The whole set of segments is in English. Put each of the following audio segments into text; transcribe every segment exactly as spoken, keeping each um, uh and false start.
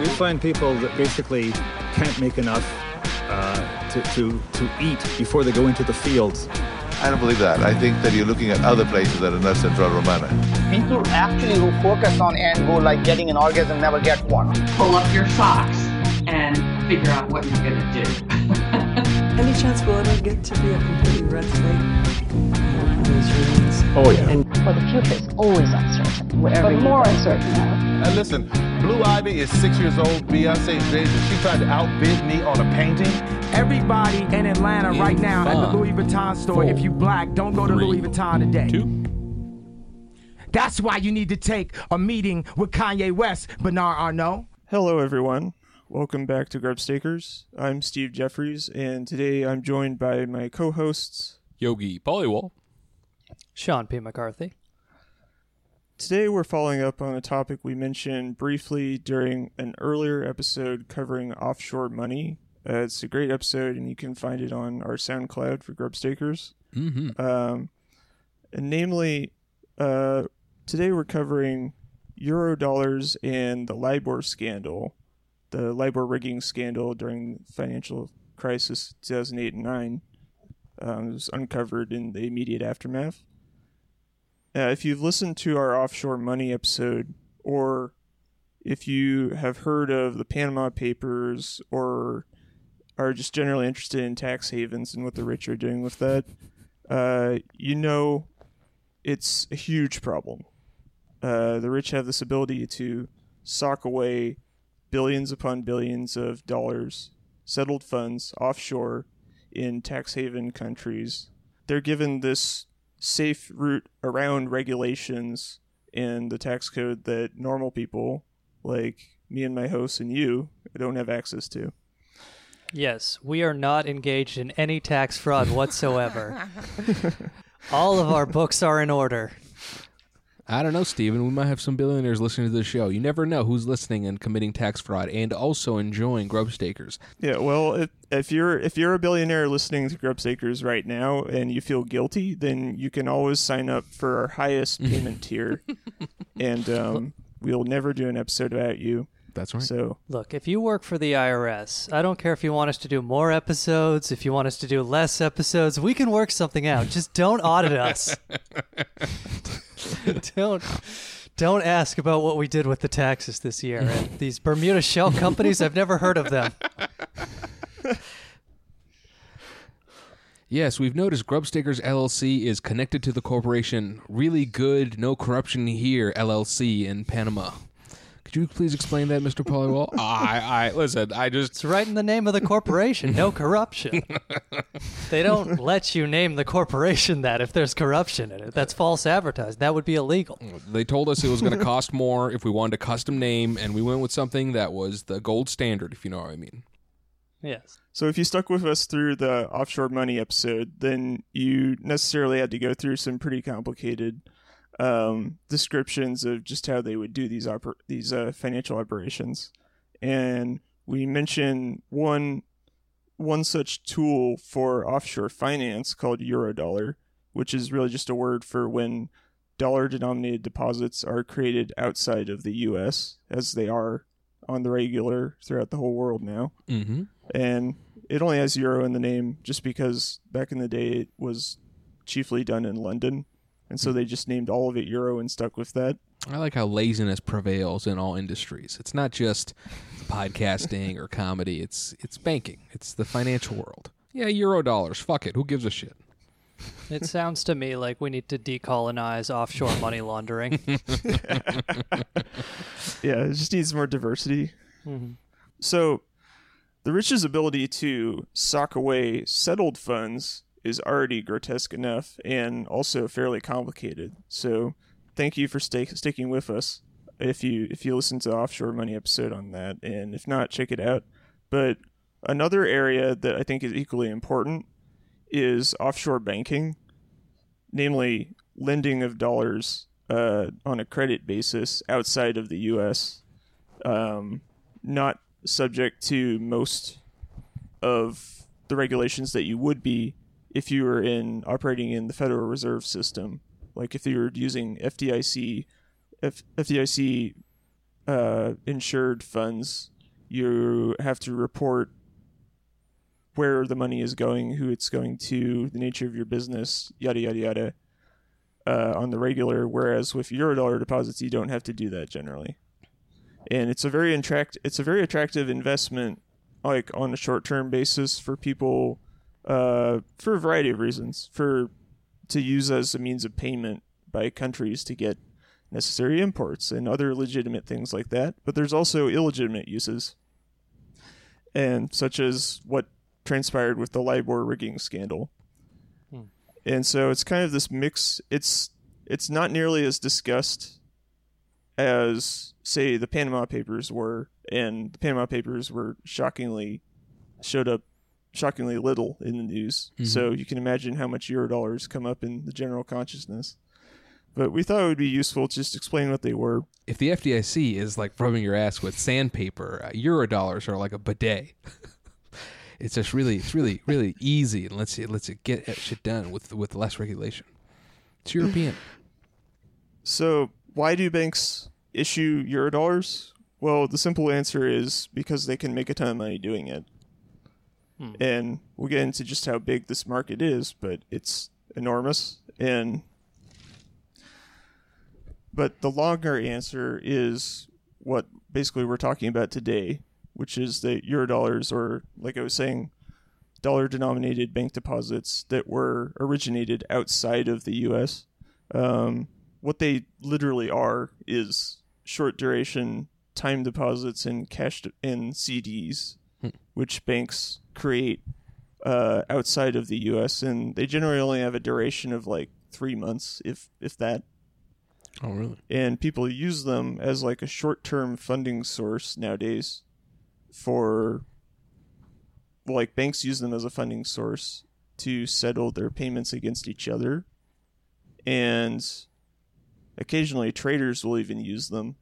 We find people that basically can't make enough uh, to, to, to eat before they go into the fields. I don't believe that. I think that you're looking at other places that are not Central Romana. People actually who focus on and who like getting an orgasm never get one. Pull up your socks and figure out what you're going to do. Any chance will ever get to be a completely red state? Oh, yeah. And well, the future is always uncertain, wherever but more uncertain now. And listen, Blue Ivy is six years old. Beyonce, she tried to outbid me on a painting. Everybody in Atlanta in right now five, at the Louis Vuitton store, four, if you black, don't go to three, Louis Vuitton today. Two. That's why you need to take a meeting with Kanye West, Bernard Arnault. Hello, everyone. Welcome back to Grubstakers. I'm Steve Jeffries, and today I'm joined by my co-hosts, Yogi Bollywall, Sean P. McCarthy. Today we're following up on a topic we mentioned briefly during an earlier episode covering offshore money. Uh, it's a great episode, and you can find it on our SoundCloud for Grubstakers. Mm-hmm. Um, and namely, uh, today we're covering Eurodollars and the LIBOR scandal, the LIBOR rigging scandal during the financial crisis two thousand eight and nine. Um, it was uncovered in the immediate aftermath. Uh, if you've listened to our offshore money episode, or if you have heard of the Panama Papers, or are just generally interested in tax havens and what the rich are doing with that, uh, you know it's a huge problem. Uh, the rich have this ability to sock away billions upon billions of dollars, settled funds, offshore, in tax haven countries. They're given this safe route around regulations and the tax code that normal people like me and my hosts and you don't have access to. Yes, we are not engaged in any tax fraud whatsoever. All of our books are in order. I don't know, Steven. We might have some billionaires listening to the show. You never know who's listening and committing tax fraud and also enjoying Grubstakers. Yeah, well, if, if you're if you're a billionaire listening to Grubstakers right now and you feel guilty, then you can always sign up for our highest payment tier, and um, we'll never do an episode about you. That's right. So, look, if you work for the I R S, I don't care if you want us to do more episodes, if you want us to do less episodes, we can work something out. Just don't audit us. don't don't ask about what we did with the taxes this year. And these Bermuda shell companies, I've never heard of them. Yes, we've noticed Grubstakers L L C is connected to the corporation Really Good No Corruption Here L L C in Panama. Could you please explain that, Mister Polywall? I, I listen. I just it's right in the name of the corporation. No corruption. They don't let you name the corporation that if there's corruption in it. That's false advertising. That would be illegal. They told us it was going to cost more if we wanted a custom name, and we went with something that was the gold standard, if you know what I mean. Yes. So if you stuck with us through the offshore money episode, then you necessarily had to go through some pretty complicated Um, descriptions of just how they would do these oper- these uh, financial operations, and we mentioned one one such tool for offshore finance called Eurodollar, which is really just a word for when dollar-denominated deposits are created outside of the U S, as they are on the regular throughout the whole world now. Mm-hmm. And it only has euro in the name just because back in the day it was chiefly done in London. And so they just named all of it euro and stuck with that. I like how laziness prevails in all industries. It's not just podcasting or comedy. It's it's banking. It's the financial world. Yeah, euro dollars. Fuck it. Who gives a shit? It sounds to me like we need to decolonize offshore money laundering. Yeah, it just needs more diversity. Mm-hmm. So the rich's ability to sock away settled funds is already grotesque enough and also fairly complicated. So thank you for stay, sticking with us if you if you listen to the Offshore Money episode on that. And if not, check it out. But another area that I think is equally important is offshore banking, namely lending of dollars uh, on a credit basis outside of the U S, um, not subject to most of the regulations that you would be if you were in operating in the Federal Reserve system, like if you were using F D I C, F, FDIC uh, insured funds, you have to report where the money is going, who it's going to, the nature of your business, yada, yada, yada, uh, on the regular. Whereas with Eurodollar deposits, you don't have to do that generally. And it's a very attract- it's a very attractive investment, like on a short-term basis for people, uh, for a variety of reasons, for to use as a means of payment by countries to get necessary imports and other legitimate things like that. But there's also illegitimate uses, and such as what transpired with the LIBOR rigging scandal. Hmm. And so it's kind of this mix. It's it's not nearly as discussed as, say, the Panama Papers were, and the Panama Papers were shockingly showed up shockingly little in the news. Mm-hmm. So you can imagine how much Eurodollars come up in the general consciousness. But we thought it would be useful to just explain what they were. If the F D I C is like rubbing your ass with sandpaper, uh, Eurodollars are like a bidet. It's just really, it's really, really easy, and lets you, lets you get shit done with with less regulation. It's European. So why do banks issue Eurodollars? Well, the simple answer is because they can make a ton of money doing it. Hmm. And we'll get into just how big this market is, but it's enormous. And but the longer answer is what basically we're talking about today, which is that Eurodollars, or like I was saying, dollar-denominated bank deposits that were originated outside of the U S, um, what they literally are is short-duration time deposits and cash de- and C Ds, hmm. which banks create uh, outside of the U S, and they generally only have a duration of like three months, if if that. Oh, really? And people use them as like a short-term funding source nowadays. For, like, banks use them as a funding source to settle their payments against each other, and occasionally traders will even use them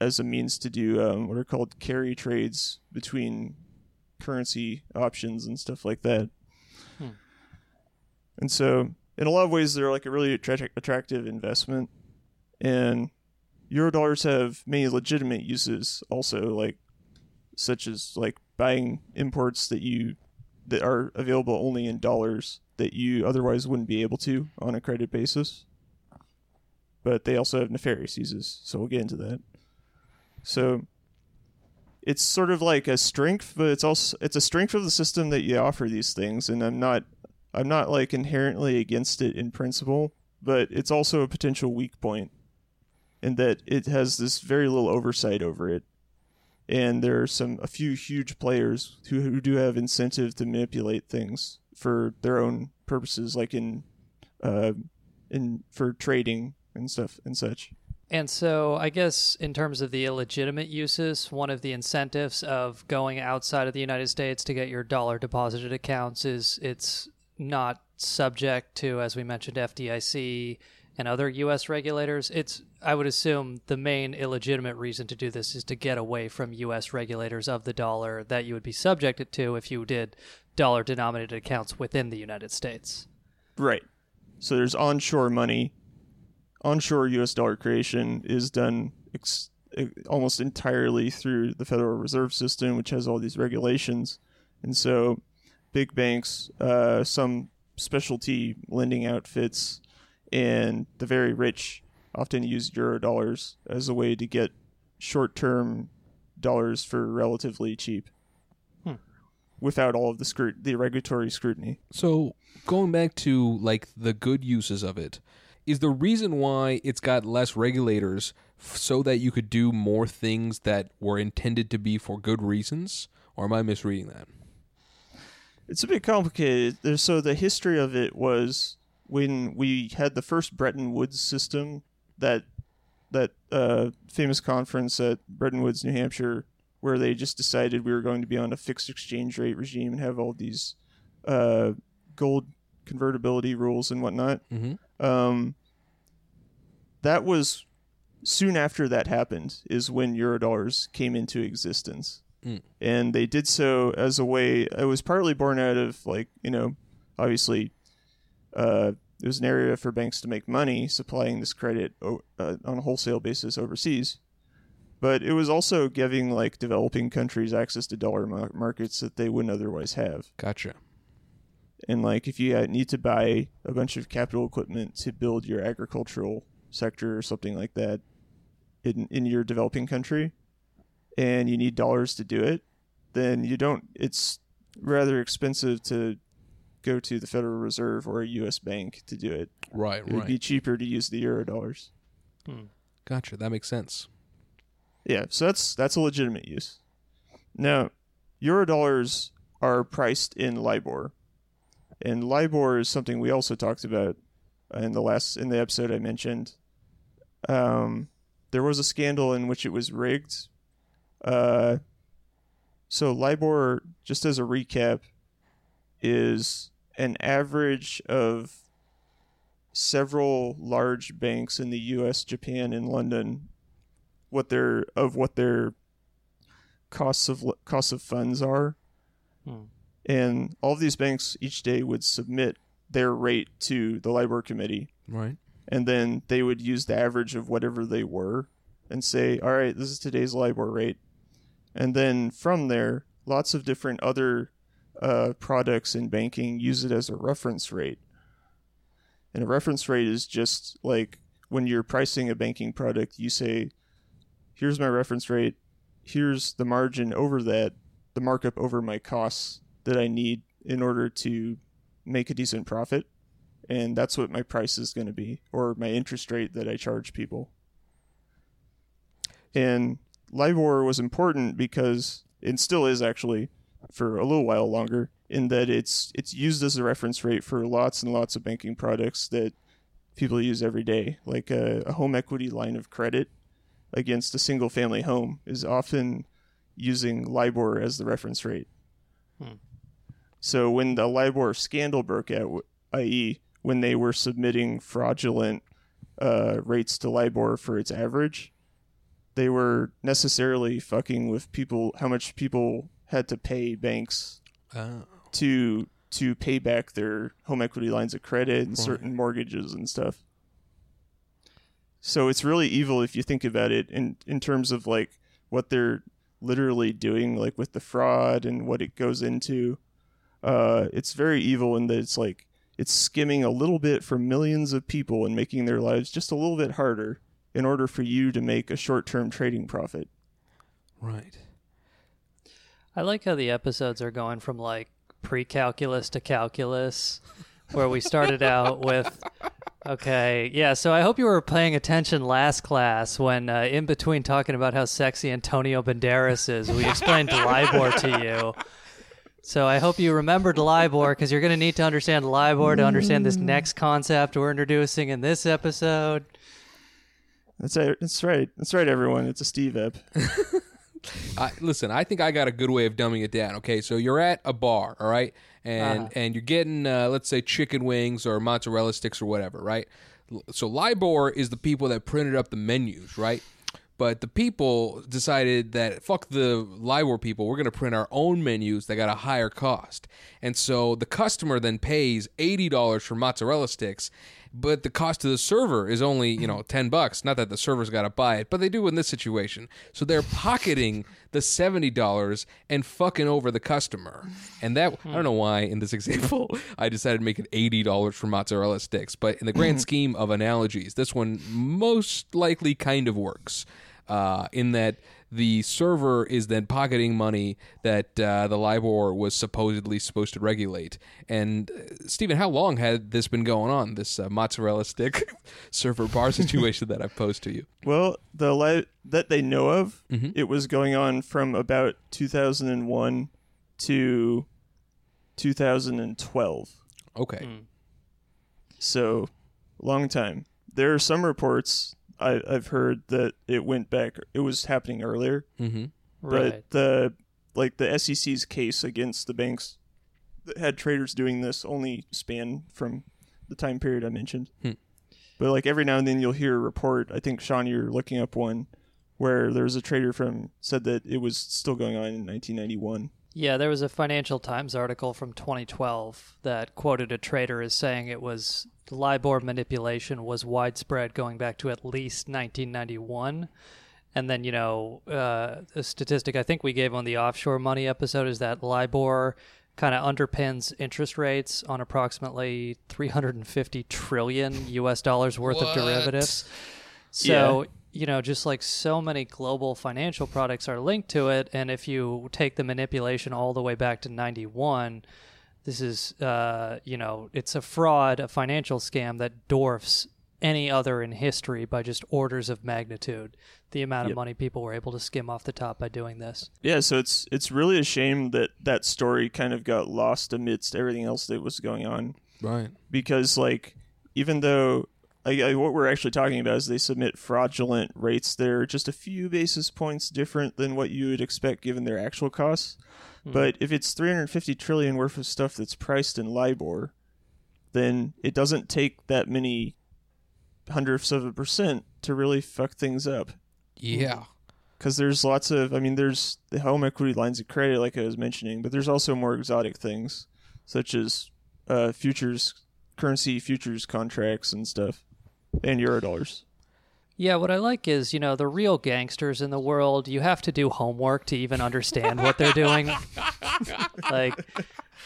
as a means to do um, what are called carry trades between currency options and stuff like that. Hmm. And so, in a lot of ways, they're like a really attra- attractive investment, and Eurodollars have many legitimate uses also, like such as like buying imports that you that are available only in dollars that you otherwise wouldn't be able to on a credit basis. But they also have nefarious uses, so we'll get into that. So it's sort of like a strength, but it's also it's a strength of the system that you offer these things, and I'm not I'm not like inherently against it in principle, but it's also a potential weak point in that it has this very little oversight over it. And there are some a few huge players who, who do have incentive to manipulate things for their own purposes, like in, uh, in for trading and stuff and such. And so, I guess in terms of the illegitimate uses, one of the incentives of going outside of the United States to get your dollar deposited accounts is it's not subject to, as we mentioned, F D I C and other U S regulators. It's, I would assume, the main illegitimate reason to do this is to get away from U S regulators of the dollar that you would be subjected to if you did dollar-denominated accounts within the United States. Right. So there's onshore money. Onshore U S dollar creation is done ex- almost entirely through the Federal Reserve System, which has all these regulations. And so big banks, uh, some specialty lending outfits, and the very rich often use Eurodollars as a way to get short-term dollars for relatively cheap hmm. without all of the scrut- the regulatory scrutiny. So going back to like the good uses of it, is the reason why it's got less regulators f- so that you could do more things that were intended to be for good reasons? Or am I misreading that? It's a bit complicated. There's, so the history of it was when we had the first Bretton Woods system, that that uh, famous conference at Bretton Woods, New Hampshire, where they just decided we were going to be on a fixed exchange rate regime and have all these uh, gold convertibility rules and whatnot. Mm-hmm. Um, that was soon after that happened is when Eurodollars came into existence. Mm. And they did so as a way, it was partly born out of, like, you know, obviously... Uh, it was an area for banks to make money supplying this credit o- uh, on a wholesale basis overseas. But it was also giving like developing countries access to dollar mar- markets that they wouldn't otherwise have. Gotcha. And like if you need to buy a bunch of capital equipment to build your agricultural sector or something like that in, in your developing country, and you need dollars to do it, then you don't. It's rather expensive to go to the Federal Reserve or a U S bank to do it. Right, right. It would be cheaper to use the Eurodollars. Hmm. Gotcha. That makes sense. Yeah, so that's that's a legitimate use. Now, Eurodollars are priced in LIBOR, and LIBOR is something we also talked about in the last in the episode I mentioned. Um, there was a scandal in which it was rigged. Uh, so LIBOR, just as a recap, is an average of several large banks in the U S, Japan, and London, what their of what their costs of costs of funds are, hmm. and all of these banks each day would submit their rate to the LIBOR committee, right? And then they would use the average of whatever they were and say, "All right, this is today's LIBOR rate," and then from there, lots of different other uh, products in banking use it as a reference rate. And a reference rate is just like when you're pricing a banking product, you say, here's my reference rate, here's the margin over that, the markup over my costs that I need in order to make a decent profit. And that's what my price is going to be, or my interest rate that I charge people. And LIBOR was important because it still is actually for a little while longer, in that it's it's used as a reference rate for lots and lots of banking products that people use every day, like a, a home equity line of credit against a single family home is often using LIBOR as the reference rate. Hmm. So when the LIBOR scandal broke out, that is when they were submitting fraudulent uh, rates to LIBOR for its average, they were necessarily fucking with people, how much people had to pay banks oh. to to pay back their home equity lines of credit and certain mortgages and stuff. So it's really evil if you think about it in, in terms of like what they're literally doing, like with the fraud and what it goes into. Uh, it's very evil in that it's like it's skimming a little bit from millions of people and making their lives just a little bit harder in order for you to make a short-term trading profit. Right. I like how the episodes are going from like pre-calculus to calculus, where we started out with... Okay, yeah, so I hope you were paying attention last class when, uh, in between talking about how sexy Antonio Banderas is, we explained LIBOR to you. So I hope you remembered LIBOR, because you're going to need to understand LIBOR to understand this next concept we're introducing in this episode. That's right, that's right, that's right everyone, it's a Steve ep. I, listen, I think I got a good way of dumbing it down. Okay, so you're at a bar, all right? And uh-huh. and you're getting, uh, let's say, chicken wings or mozzarella sticks or whatever, right? So LIBOR is the people that printed up the menus, right? But the people decided that, fuck the LIBOR people, we're going to print our own menus that got a higher cost. And so the customer then pays eighty dollars for mozzarella sticks, but the cost to the server is only, you know, ten bucks. Not that the server's got to buy it, but they do in this situation. So they're pocketing the seventy dollars and fucking over the customer. And that, I don't know why in this example, I decided to make it eighty dollars for mozzarella sticks. But in the grand scheme of analogies, this one most likely kind of works uh, in that the server is then pocketing money that uh, the LIBOR was supposedly supposed to regulate. And, uh, Stephen, how long had this been going on, this uh, mozzarella stick server bar situation that I've posed to you? Well, the li- that they know of, mm-hmm. it was going on from about two thousand one to two thousand twelve. Okay. Mm. So, long time. There are some reports... I, I've heard that it went back. It was happening earlier, mm-hmm. right. but the like the S E C's case against the banks that had traders doing this only spanned from the time period I mentioned. Hmm. But like every now and then, you'll hear a report. I think Sean, you're looking up one where there was a trader from said that it was still going on in nineteen ninety-one. Yeah, there was a Financial Times article from twenty twelve that quoted a trader as saying it was LIBOR manipulation was widespread going back to at least nineteen ninety-one, And then, you know, uh, a statistic I think we gave on the offshore money episode is that LIBOR kind of underpins interest rates on approximately three hundred fifty trillion U S dollars worth what? of derivatives. So, yeah. you know, just like so many global financial products are linked to it. And if you take the manipulation all the way back to ninety-one, this is, uh, you know, it's a fraud, a financial scam that dwarfs any other in history by just orders of magnitude, the amount of yep. money people were able to skim off the top by doing this. Yeah, so it's it's really a shame that that story kind of got lost amidst everything else that was going on. Right. Because, like, even though I, I, what we're actually talking about is they submit fraudulent rates that are just a few basis points different than what you would expect given their actual costs. Mm. But if it's three hundred fifty trillion worth of stuff that's priced in LIBOR, then it doesn't take that many hundredths of a percent to really fuck things up. Yeah. Because there's lots of, I mean, there's the home equity lines of credit, like I was mentioning, but there's also more exotic things, such as uh, futures, currency futures contracts and stuff, and Eurodollars. Yeah, what I like is, you know, the real gangsters in the world, you have to do homework to even understand what they're doing. Like,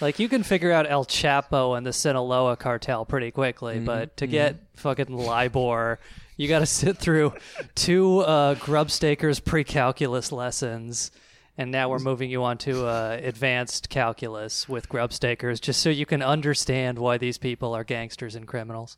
like you can figure out El Chapo and the Sinaloa cartel pretty quickly, mm-hmm. but to get mm-hmm. fucking LIBOR, you got to sit through two uh, Grubstakers pre-calculus lessons, and now we're moving you on to uh, advanced calculus with Grubstakers, just so you can understand why these people are gangsters and criminals.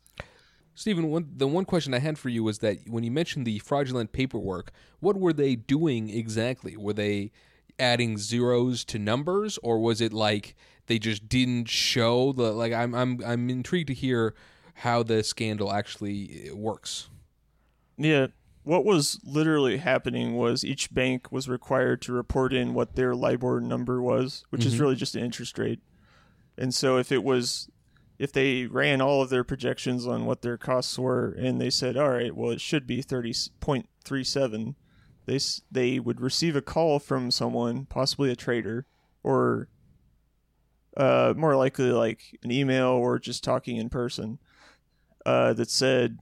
Stephen, one, the one question I had for you was that when you mentioned the fraudulent paperwork, what were they doing exactly? Were they adding zeros to numbers, or was it like they just didn't show the? Like, I'm I'm I'm intrigued to hear how the scandal actually works. Yeah, what was literally happening was each bank was required to report in what their LIBOR number was, which mm-hmm. is really just an interest rate, and so if it was. If they ran all of their projections on what their costs were and they said, all right, well, it should be thirty point three seven, they they would receive a call from someone, possibly a trader, or uh, more likely like an email or just talking in person, uh, that said,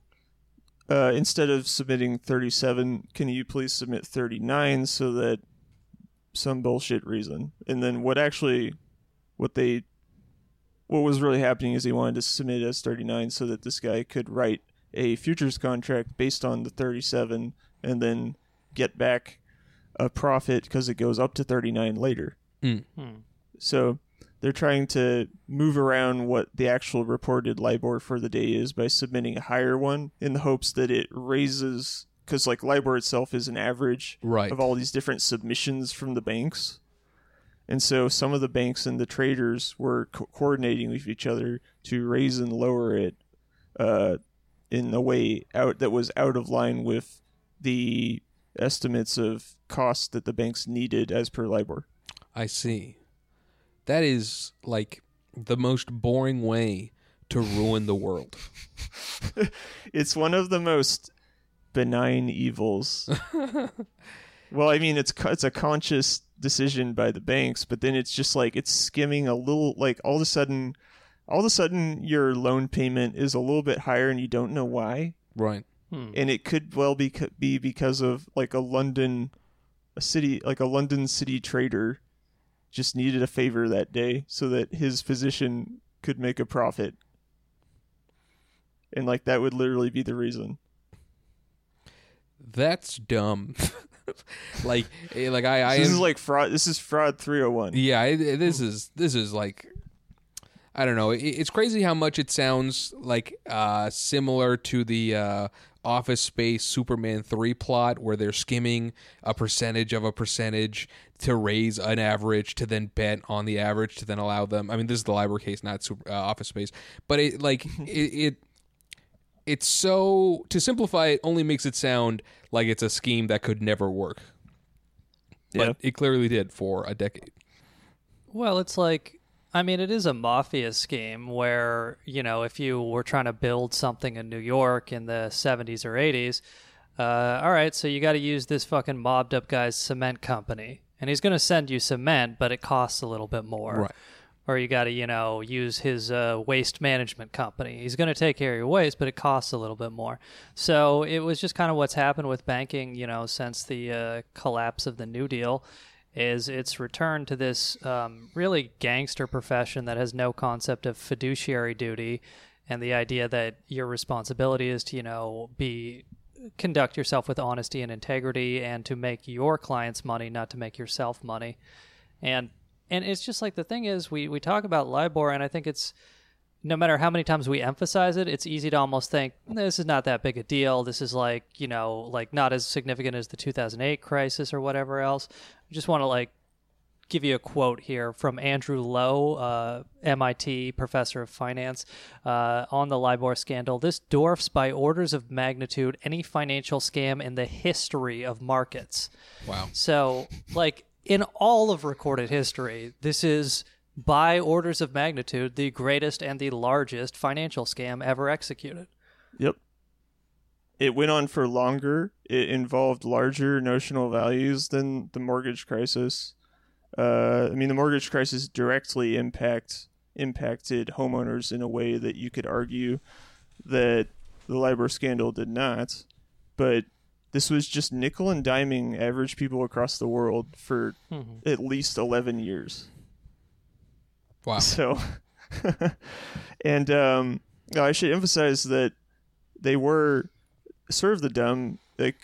uh, instead of submitting thirty-seven, can you please submit thirty-nine so that some bullshit reason. And then what actually, what they... What was really happening is he wanted to submit as thirty-nine so that this guy could write a futures contract based on the thirty-seven and then get back a profit because it goes up to thirty-nine later. Mm. Mm. So they're trying to move around what the actual reported LIBOR for the day is by submitting a higher one in the hopes that it raises, because like LIBOR itself is an average right. of all these different submissions from the banks. And so some of the banks and the traders were co- coordinating with each other to raise and lower it uh, in a way out that was out of line with the estimates of cost that the banks needed as per LIBOR. I see. That is like the most boring way to ruin the world. It's one of the most benign evils. Well, I mean, it's it's a conscious decision by the banks, but then it's just like it's skimming a little. Like all of a sudden, all of a sudden, your loan payment is a little bit higher, and you don't know why. Right. Hmm. And it could well be be because of like a London, a city like a London city trader, just needed a favor that day so that his physician could make a profit. And like that would literally be the reason. That's dumb. like like I, I this am, is like fraud this is fraud three oh one. Yeah, it, it, this is this is like I don't know, it, it's crazy how much it sounds like uh, similar to the uh, Office Space Superman three plot where they're skimming a percentage of a percentage to raise an average to then bet on the average to then allow them. I mean, this is the LIBOR case, not super, uh, Office Space, but it like it, it It's so, to simplify it, only makes it sound like it's a scheme that could never work. But yeah. It clearly did for a decade. Well, it's like, I mean, it is a mafia scheme where, you know, if you were trying to build something in New York in the seventies or eighties, uh, all right, so you got to use this fucking mobbed up guy's cement company. And he's going to send you cement, but it costs a little bit more. Right. or you got to, you know, use his uh, waste management company. He's going to take care of your waste, but it costs a little bit more. So it was just kind of what's happened with banking, you know, since the uh, collapse of the New Deal, is its return to this um, really gangster profession that has no concept of fiduciary duty, and the idea that your responsibility is to, you know, be conduct yourself with honesty and integrity, and to make your clients money, not to make yourself money. And and it's just like, the thing is, we, we talk about LIBOR, and I think it's, no matter how many times we emphasize it, it's easy to almost think, this is not that big a deal. This is like, you know, like not as significant as the two thousand eight crisis or whatever else. I just want to like give you a quote here from Andrew Lo, uh, M I T professor of finance, uh, on the LIBOR scandal. This dwarfs by orders of magnitude any financial scam in the history of markets. Wow. So like... in all of recorded history, this is, by orders of magnitude, the greatest and the largest financial scam ever executed. Yep. It went on for longer. It involved larger notional values than the mortgage crisis. Uh, I mean, the mortgage crisis directly impact impacted homeowners in a way that you could argue that the LIBOR scandal did not, but... this was just nickel and diming average people across the world for mm-hmm. at least eleven years. Wow. So, and um, I should emphasize that they were sort of the dumb, like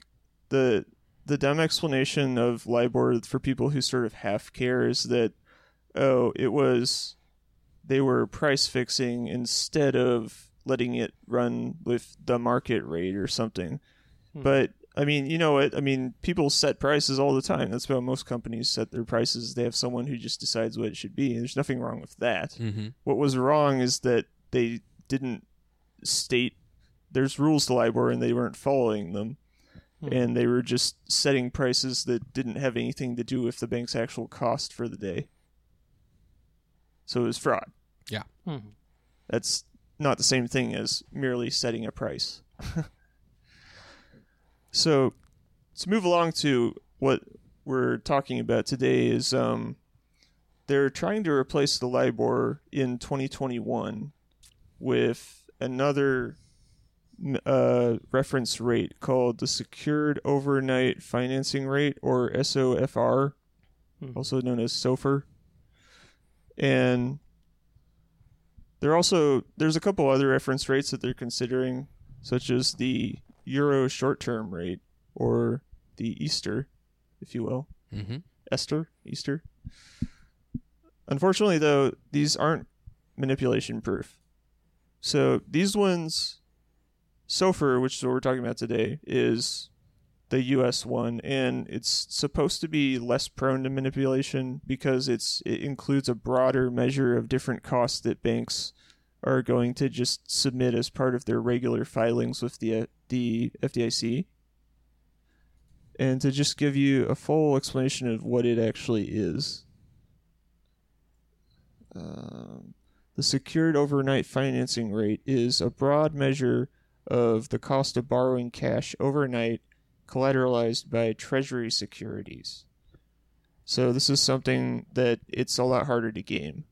the the dumb explanation of LIBOR for people who sort of half care is that, oh, it was, they were price fixing instead of letting it run with the market rate or something. Mm. But I mean, you know what? I mean, people set prices all the time. That's how most companies set their prices. They have someone who just decides what it should be. And there's nothing wrong with that. Mm-hmm. What was wrong is that they didn't state there's rules to LIBOR and they weren't following them. Mm-hmm. And they were just setting prices that didn't have anything to do with the bank's actual cost for the day. So it was fraud. Yeah. Mm-hmm. That's not the same thing as merely setting a price. So, to move along to what we're talking about today is um, they're trying to replace the LIBOR in twenty twenty-one with another uh, reference rate called the Secured Overnight Financing Rate, or S O F R, hmm. also known as SOFR. And they're also, there's a couple other reference rates that they're considering, such as the Euro short-term rate, or the Easter, if you will. Mm-hmm. Esther, Easter. Unfortunately, though, these aren't manipulation-proof. So these ones, SOFR, which is what we're talking about today, is the U S one, and it's supposed to be less prone to manipulation because it's it includes a broader measure of different costs that banks are going to just submit as part of their regular filings with the the F D I C. And to just give you a full explanation of what it actually is. Um, the Secured Overnight Financing Rate is a broad measure of the cost of borrowing cash overnight collateralized by treasury securities. So this is something that it's a lot harder to game.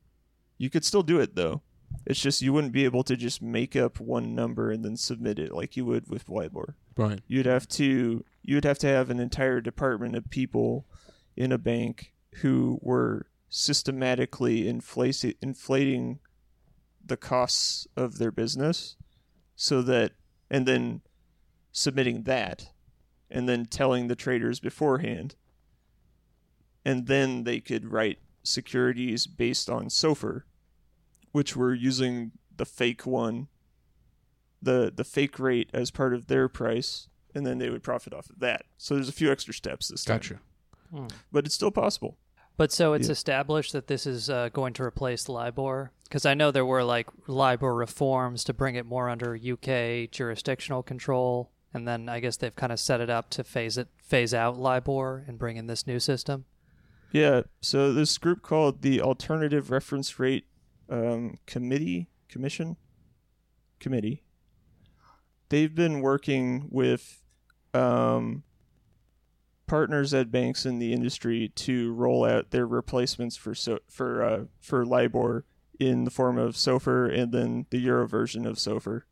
You could still do it, though. It's just you wouldn't be able to just make up one number and then submit it like you would with LIBOR. Right. You'd have to you'd have to have an entire department of people in a bank who were systematically inflate, inflating the costs of their business, so that and then submitting that and then telling the traders beforehand. And then they could write securities based on SOFR, which were using the fake one, the the fake rate as part of their price, and then they would profit off of that. So there's a few extra steps this time. Gotcha. Hmm. But it's still possible. But so it's yeah. established that this is uh, going to replace LIBOR? Because I know there were like LIBOR reforms to bring it more under U K jurisdictional control, and then I guess they've kind of set it up to phase it phase out LIBOR and bring in this new system. Yeah. So this group called the Alternative Reference Rate Um, committee, commission, committee. They've been working with um, partners at banks in the industry to roll out their replacements for so, for uh, for LIBOR in the form of SOFR and then the Euro version of SOFR.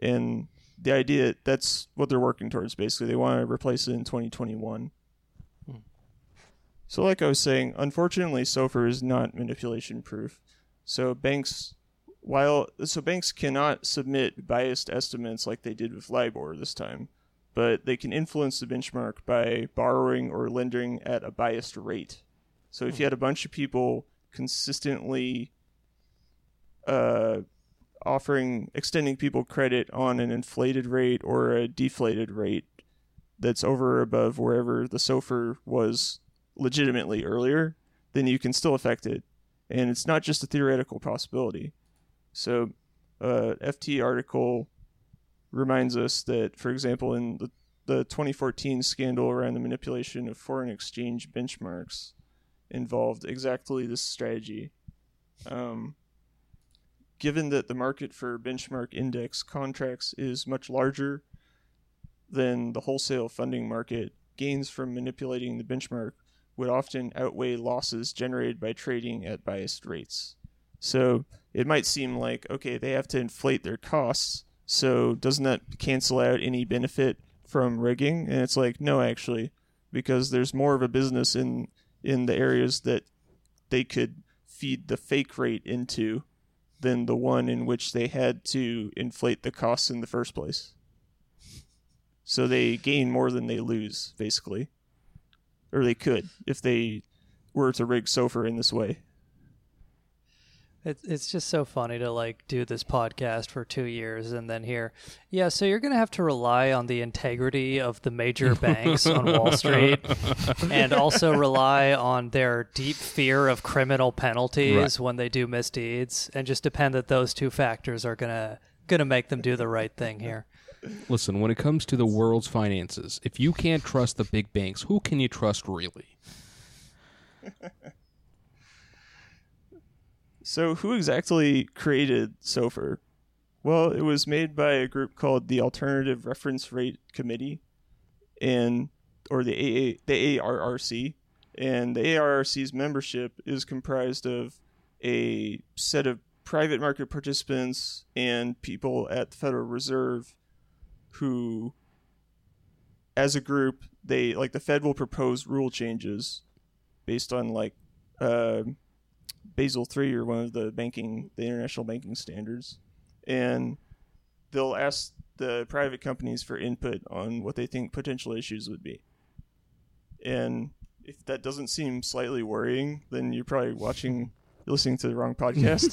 And the idea, that's what they're working towards, basically. They want to replace it in twenty twenty-one. Hmm. So like I was saying, unfortunately, SOFR is not manipulation proof. So banks, while so banks cannot submit biased estimates like they did with LIBOR this time, but they can influence the benchmark by borrowing or lending at a biased rate. So if you had a bunch of people consistently uh, offering, extending people credit on an inflated rate or a deflated rate that's over or above wherever the SOFR was legitimately earlier, then you can still affect it. And it's not just a theoretical possibility. So uh, F T article reminds us that, for example, in the, the twenty fourteen scandal around the manipulation of foreign exchange benchmarks involved exactly this strategy. Um, given that the market for benchmark index contracts is much larger than the wholesale funding market, gains from manipulating the benchmark would often outweigh losses generated by trading at biased rates. So it might seem like, okay, they have to inflate their costs, so doesn't that cancel out any benefit from rigging? And it's like, no, actually, because there's more of a business in, in the areas that they could feed the fake rate into than the one in which they had to inflate the costs in the first place. So they gain more than they lose, basically. Or they could if they were to rig SOFR in this way. It's just so funny to like do this podcast for two years and then hear, yeah, so you're going to have to rely on the integrity of the major banks on Wall Street and also rely on their deep fear of criminal penalties right. when they do misdeeds, and just depend that those two factors are going to going to make them do the right thing here. Listen, when it comes to the world's finances, if you can't trust the big banks, who can you trust really? So who exactly created SOFR? Well, it was made by a group called the Alternative Reference Rate Committee, and or the A A, the A R R C. And the A R R C's membership is comprised of a set of private market participants and people at the Federal Reserve who, as a group, they like the Fed will propose rule changes based on like... Uh, Basel three, or one of the banking, the international banking standards, and they'll ask the private companies for input on what they think potential issues would be. And if that doesn't seem slightly worrying, then you're probably watching, listening to the wrong podcast.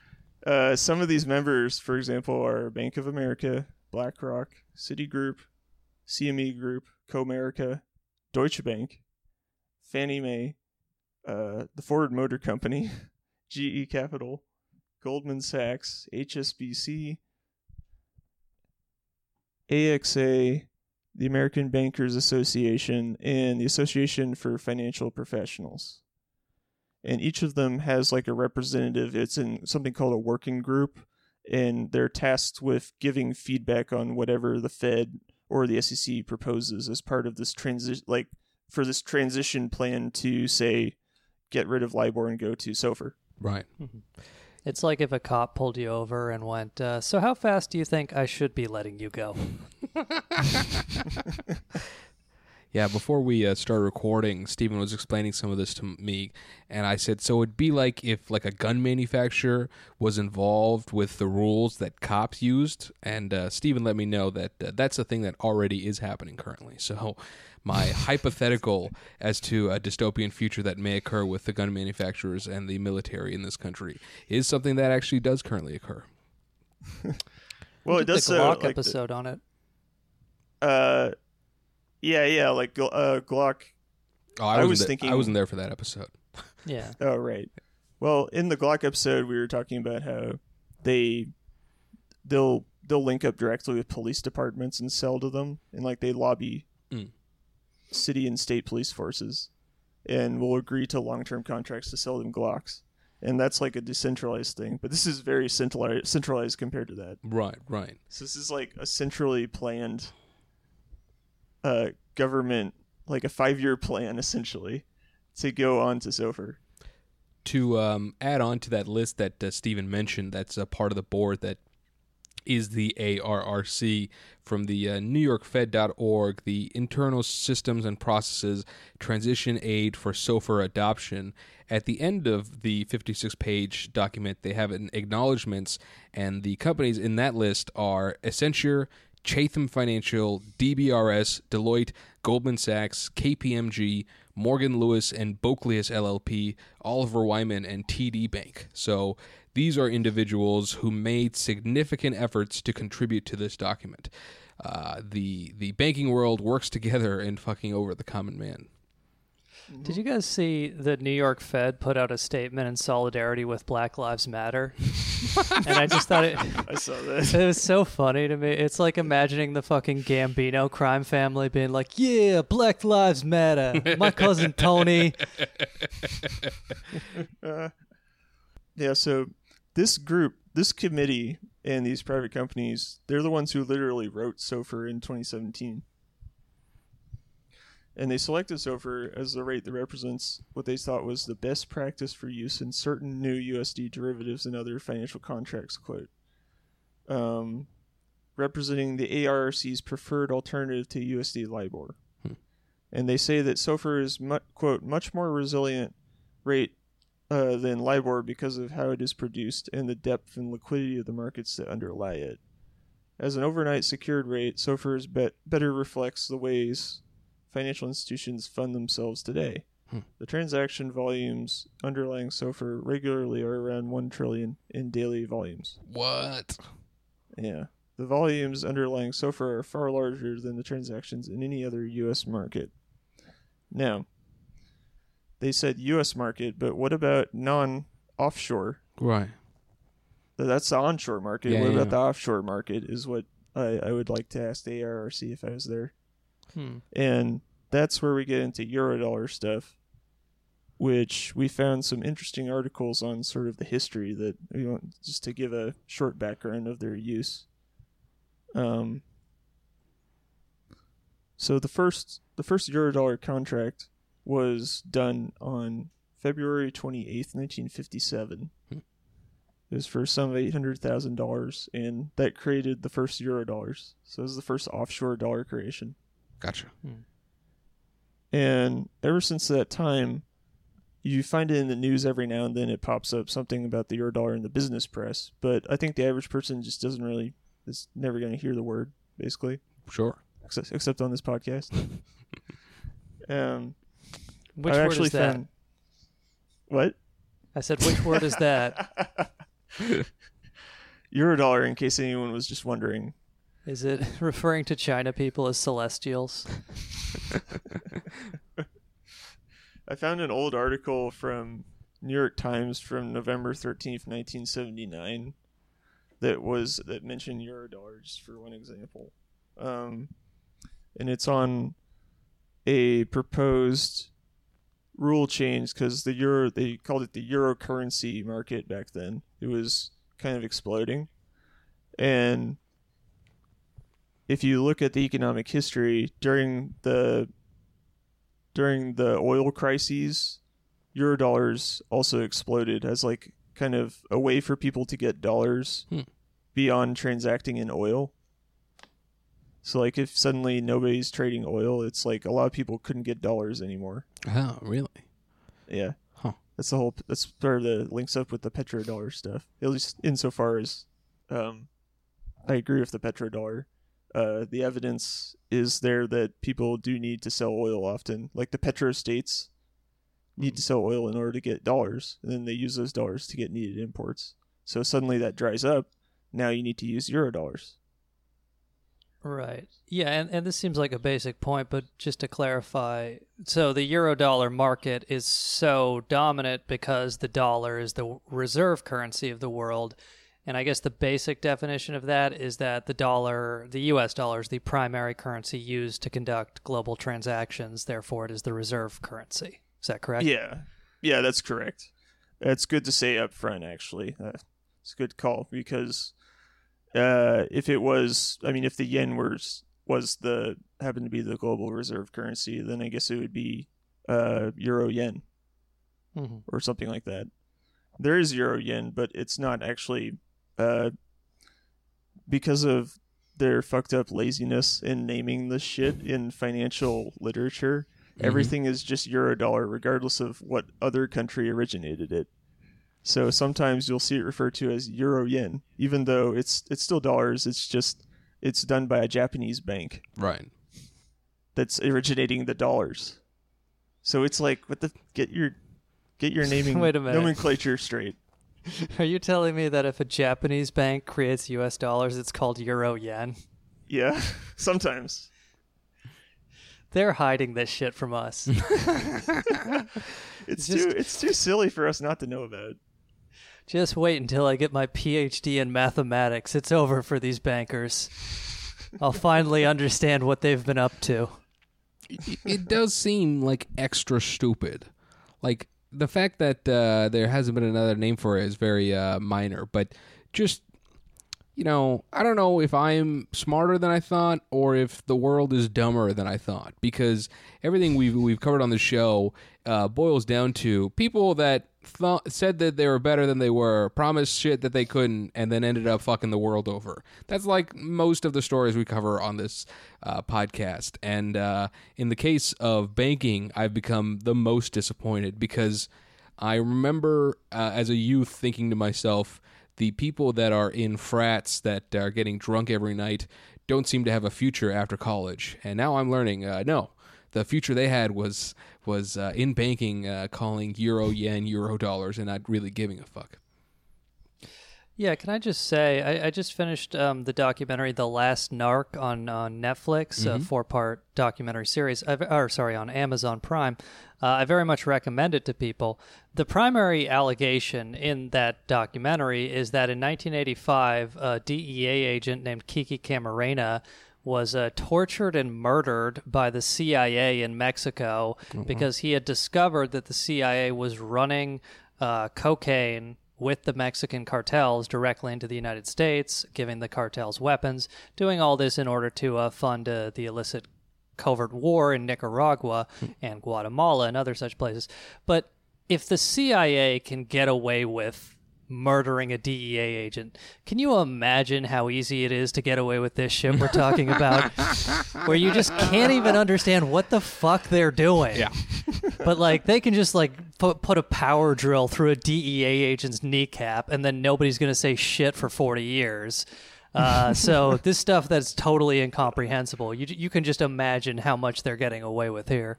But uh, some of these members, for example, are Bank of America, BlackRock, Citigroup, C M E Group, Comerica, Deutsche Bank, Fannie Mae, Uh, the Ford Motor Company, G E Capital, Goldman Sachs, H S B C, A X A, the American Bankers Association, and the Association for Financial Professionals. And each of them has like a representative. It's in something called a working group, and they're tasked with giving feedback on whatever the Fed or the S E C proposes as part of this transition, like for this transition plan to say, get rid of LIBOR and go to SOFR. Right. Mm-hmm. It's like if a cop pulled you over and went, uh, so how fast do you think I should be letting you go? Yeah, before we uh, started recording, Stephen was explaining some of this to me, and I said, so it'd be like if like a gun manufacturer was involved with the rules that cops used, and uh, Stephen let me know that uh, that's a thing that already is happening currently. So my hypothetical as to a dystopian future that may occur with the gun manufacturers and the military in this country is something that actually does currently occur. Well, it does. The Glock like episode the, on it. Uh. Yeah, yeah, like uh, Glock. Oh, I, I was thinking I wasn't there for that episode. Yeah. Oh, right. Well, in the Glock episode, we were talking about how they they'll they'll link up directly with police departments and sell to them, and like they lobby mm. city and state police forces, and will agree to long-term contracts to sell them Glocks, and that's like a decentralized thing. But this is very centralized, centralized compared to that. Right, right. So this is like a centrally planned uh, government, like a five-year plan, essentially, to go on to SOFR. To um, add on to that list that uh, Stephen mentioned, that's a part of the board that is the A R R C from the uh, New York Fed dot org, the Internal Systems and Processes Transition Aid for SOFR Adoption. At the end of the fifty-six page document, they have an acknowledgments, and the companies in that list are Accenture, Chatham Financial, D B R S, Deloitte, Goldman Sachs, K P M G, Morgan Lewis, and Barclays L L P, Oliver Wyman, and T D Bank. So these are individuals who made significant efforts to contribute to this document. Uh, the the banking world works together in fucking over the common man. Did you guys see the New York Fed put out a statement in solidarity with Black Lives Matter? And I just thought it... I saw that. It was so funny to me. It's like imagining the fucking Gambino crime family being like, yeah, Black Lives Matter. My cousin Tony. uh, yeah, so this group, this committee, and these private companies, they're the ones who literally wrote SOFR in twenty seventeen. And they selected SOFR as the rate that represents what they thought was the best practice for use in certain new U S D derivatives and other financial contracts, quote, um, representing the A R R C's preferred alternative to U S D LIBOR. Hmm. And they say that SOFR is, mu- quote, much more resilient rate uh, than LIBOR because of how it is produced and the depth and liquidity of the markets that underlie it. As an overnight secured rate, SOFR bet- better reflects the ways financial institutions fund themselves today. Hmm. The transaction volumes underlying SOFR regularly are around one trillion dollars in daily volumes. What? Yeah. The volumes underlying SOFR are far larger than the transactions in any other U S market. Now, they said U S market, but what about non-offshore? Right. That's the onshore market. Yeah, what yeah, about yeah. the offshore market is what I, I would like to ask the A R R C if I was there. Hmm. And that's where we get into Eurodollar stuff, which we found some interesting articles on sort of the history that we want just to give a short background of their use. Um, so the first the first Eurodollar contract was done on February twenty-eighth, nineteen fifty-seven. Hmm. It was for a sum of eight hundred thousand dollars, and that created the first Eurodollars. So it was the first offshore dollar creation. Gotcha. Hmm. And ever since that time, you find it in the news every now and then. It pops up something about the Eurodollar in the business press, but I think the average person just doesn't really, is never going to hear the word, basically. Sure. Except, except on this podcast. um, which I word actually is that? Found, what? I said, which word is that? Eurodollar, in case anyone was just wondering. Is it referring to China people as celestials? I found an old article from New York Times from November thirteenth, nineteen seventy-nine that was that mentioned Eurodollar, just for one example. Um, and it's on a proposed rule change because the euro, they called it the euro currency market back then. It was kind of exploding. And if you look at the economic history during the during the oil crises, Eurodollars also exploded as like kind of a way for people to get dollars hmm. beyond transacting in oil. So like if suddenly nobody's trading oil, it's like a lot of people couldn't get dollars anymore. Oh, really? Yeah. Huh. That's the whole. That's part of the links up with the petrodollar stuff. At least insofar as um, I agree with the petrodollar. Uh, the evidence is there that people do need to sell oil often. Like the petro states need to sell oil in order to get dollars, and then they use those dollars to get needed imports. So suddenly that dries up. Now you need to use euro dollars. Right. Yeah, and, and this seems like a basic point, but just to clarify, so the euro dollar market is so dominant because the dollar is the reserve currency of the world. And I guess the basic definition of that is that the dollar, the U S dollar, is the primary currency used to conduct global transactions. Therefore, it is the reserve currency. Is that correct? Yeah. Yeah, that's correct. That's good to say up front, actually. Uh, it's a good call because uh, if it was, I mean, if the yen were was the happened to be the global reserve currency, then I guess it would be uh, euro yen mm-hmm. or something like that. There is euro yen, but it's not actually uh, because of their fucked up laziness in naming this shit in financial literature. Mm-hmm. Everything is just Eurodollar, regardless of what other country originated it. So sometimes you'll see it referred to as euro yen, even though it's it's still dollars. It's just it's done by a Japanese bank, right? That's originating the dollars. So it's like, what the get your get your naming Wait a minute. nomenclature straight. Are you telling me that if a Japanese bank creates U S dollars, it's called euro yen? Yeah, sometimes. They're hiding this shit from us. it's just, too it's too silly for us not to know about. Just wait until I get my P H D in mathematics. It's over for these bankers. I'll finally understand what they've been up to. It, it does seem like extra stupid. Like, the fact that uh, there hasn't been another name for it is very uh, minor, but just... You know, I don't know if I'm smarter than I thought or if the world is dumber than I thought, because everything we've we've covered on the show uh, boils down to people that th- said that they were better than they were, promised shit that they couldn't, and then ended up fucking the world over. That's like most of the stories we cover on this uh, podcast. And uh, in the case of banking, I've become the most disappointed because I remember uh, as a youth thinking to myself, the people that are in frats that are getting drunk every night don't seem to have a future after college. And now I'm learning, uh, no, the future they had was was uh, in banking, uh, calling euro yen euro dollars and not really giving a fuck. Yeah, can I just say, I, I just finished um, the documentary The Last Narc on, on Netflix, mm-hmm. a four-part documentary series, I've, or sorry, on Amazon Prime. Uh, I very much recommend it to people. The primary allegation in that documentary is that in nineteen eighty-five, a D E A agent named Kiki Camarena was uh, tortured and murdered by the C I A in Mexico mm-hmm. because he had discovered that the C I A was running uh, cocaine with the Mexican cartels directly into the United States, giving the cartels weapons, doing all this in order to uh, fund uh, the illicit covert war in Nicaragua and Guatemala and other such places. But if the C I A can get away with murdering a D E A agent, can you imagine how easy it is to get away with this shit we're talking about, where you just can't even understand what the fuck they're doing? Yeah. But like, they can just like put, put a power drill through a D E A agent's kneecap, and then nobody's going to say shit for forty years. Uh, so this stuff that's totally incomprehensible, you you can just imagine how much they're getting away with here.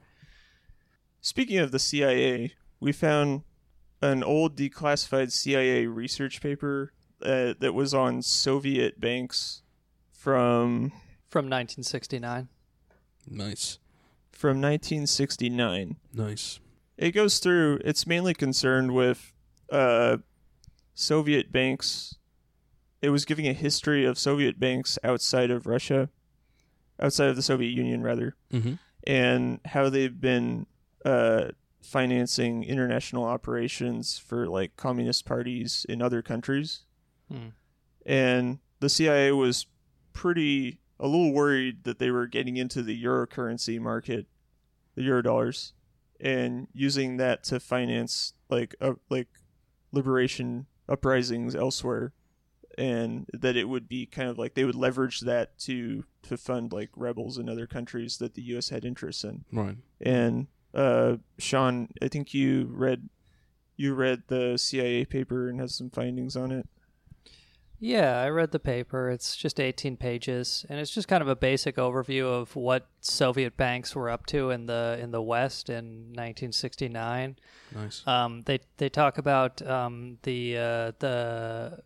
Speaking of the C I A, we found an old declassified C I A research paper uh, that was on Soviet banks from... From nineteen sixty-nine. Nice. From nineteen sixty-nine. Nice. It goes through, it's mainly concerned with uh, Soviet banks. It was giving a history of Soviet banks outside of Russia, outside of the Soviet Union, rather, mm-hmm. and how they've been uh, financing international operations for, like, communist parties in other countries. Mm. And the C I A was pretty... a little worried that they were getting into the euro currency market, the euro dollars, and using that to finance like uh, like liberation uprisings elsewhere, and that it would be kind of like they would leverage that to to fund like rebels in other countries that the U S had interests in. Right. And uh, Sean, I think you read you read the C I A paper and has some findings on it. Yeah, I read the paper. It's just eighteen pages, and it's just kind of a basic overview of what Soviet banks were up to in the in the West in nineteen sixty-nine. Nice. Um, they they talk about um, the uh, the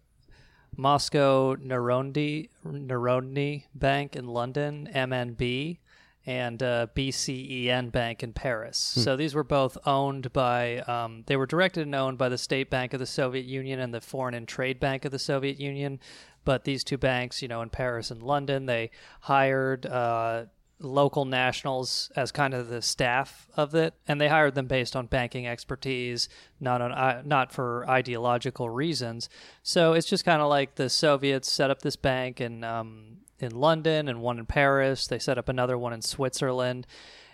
Moscow Narodny Narodny Bank in London, M N B, and uh, B C E N Bank in Paris. Hmm. So these were both owned by, um, they were directed and owned by the State Bank of the Soviet Union and the Foreign and Trade Bank of the Soviet Union. But these two banks, you know, in Paris and London, they hired uh, local nationals as kind of the staff of it. And they hired them based on banking expertise, not on uh, not for ideological reasons. So it's just kind of like the Soviets set up this bank and, um, in London and one in Paris. They set up another one in Switzerland,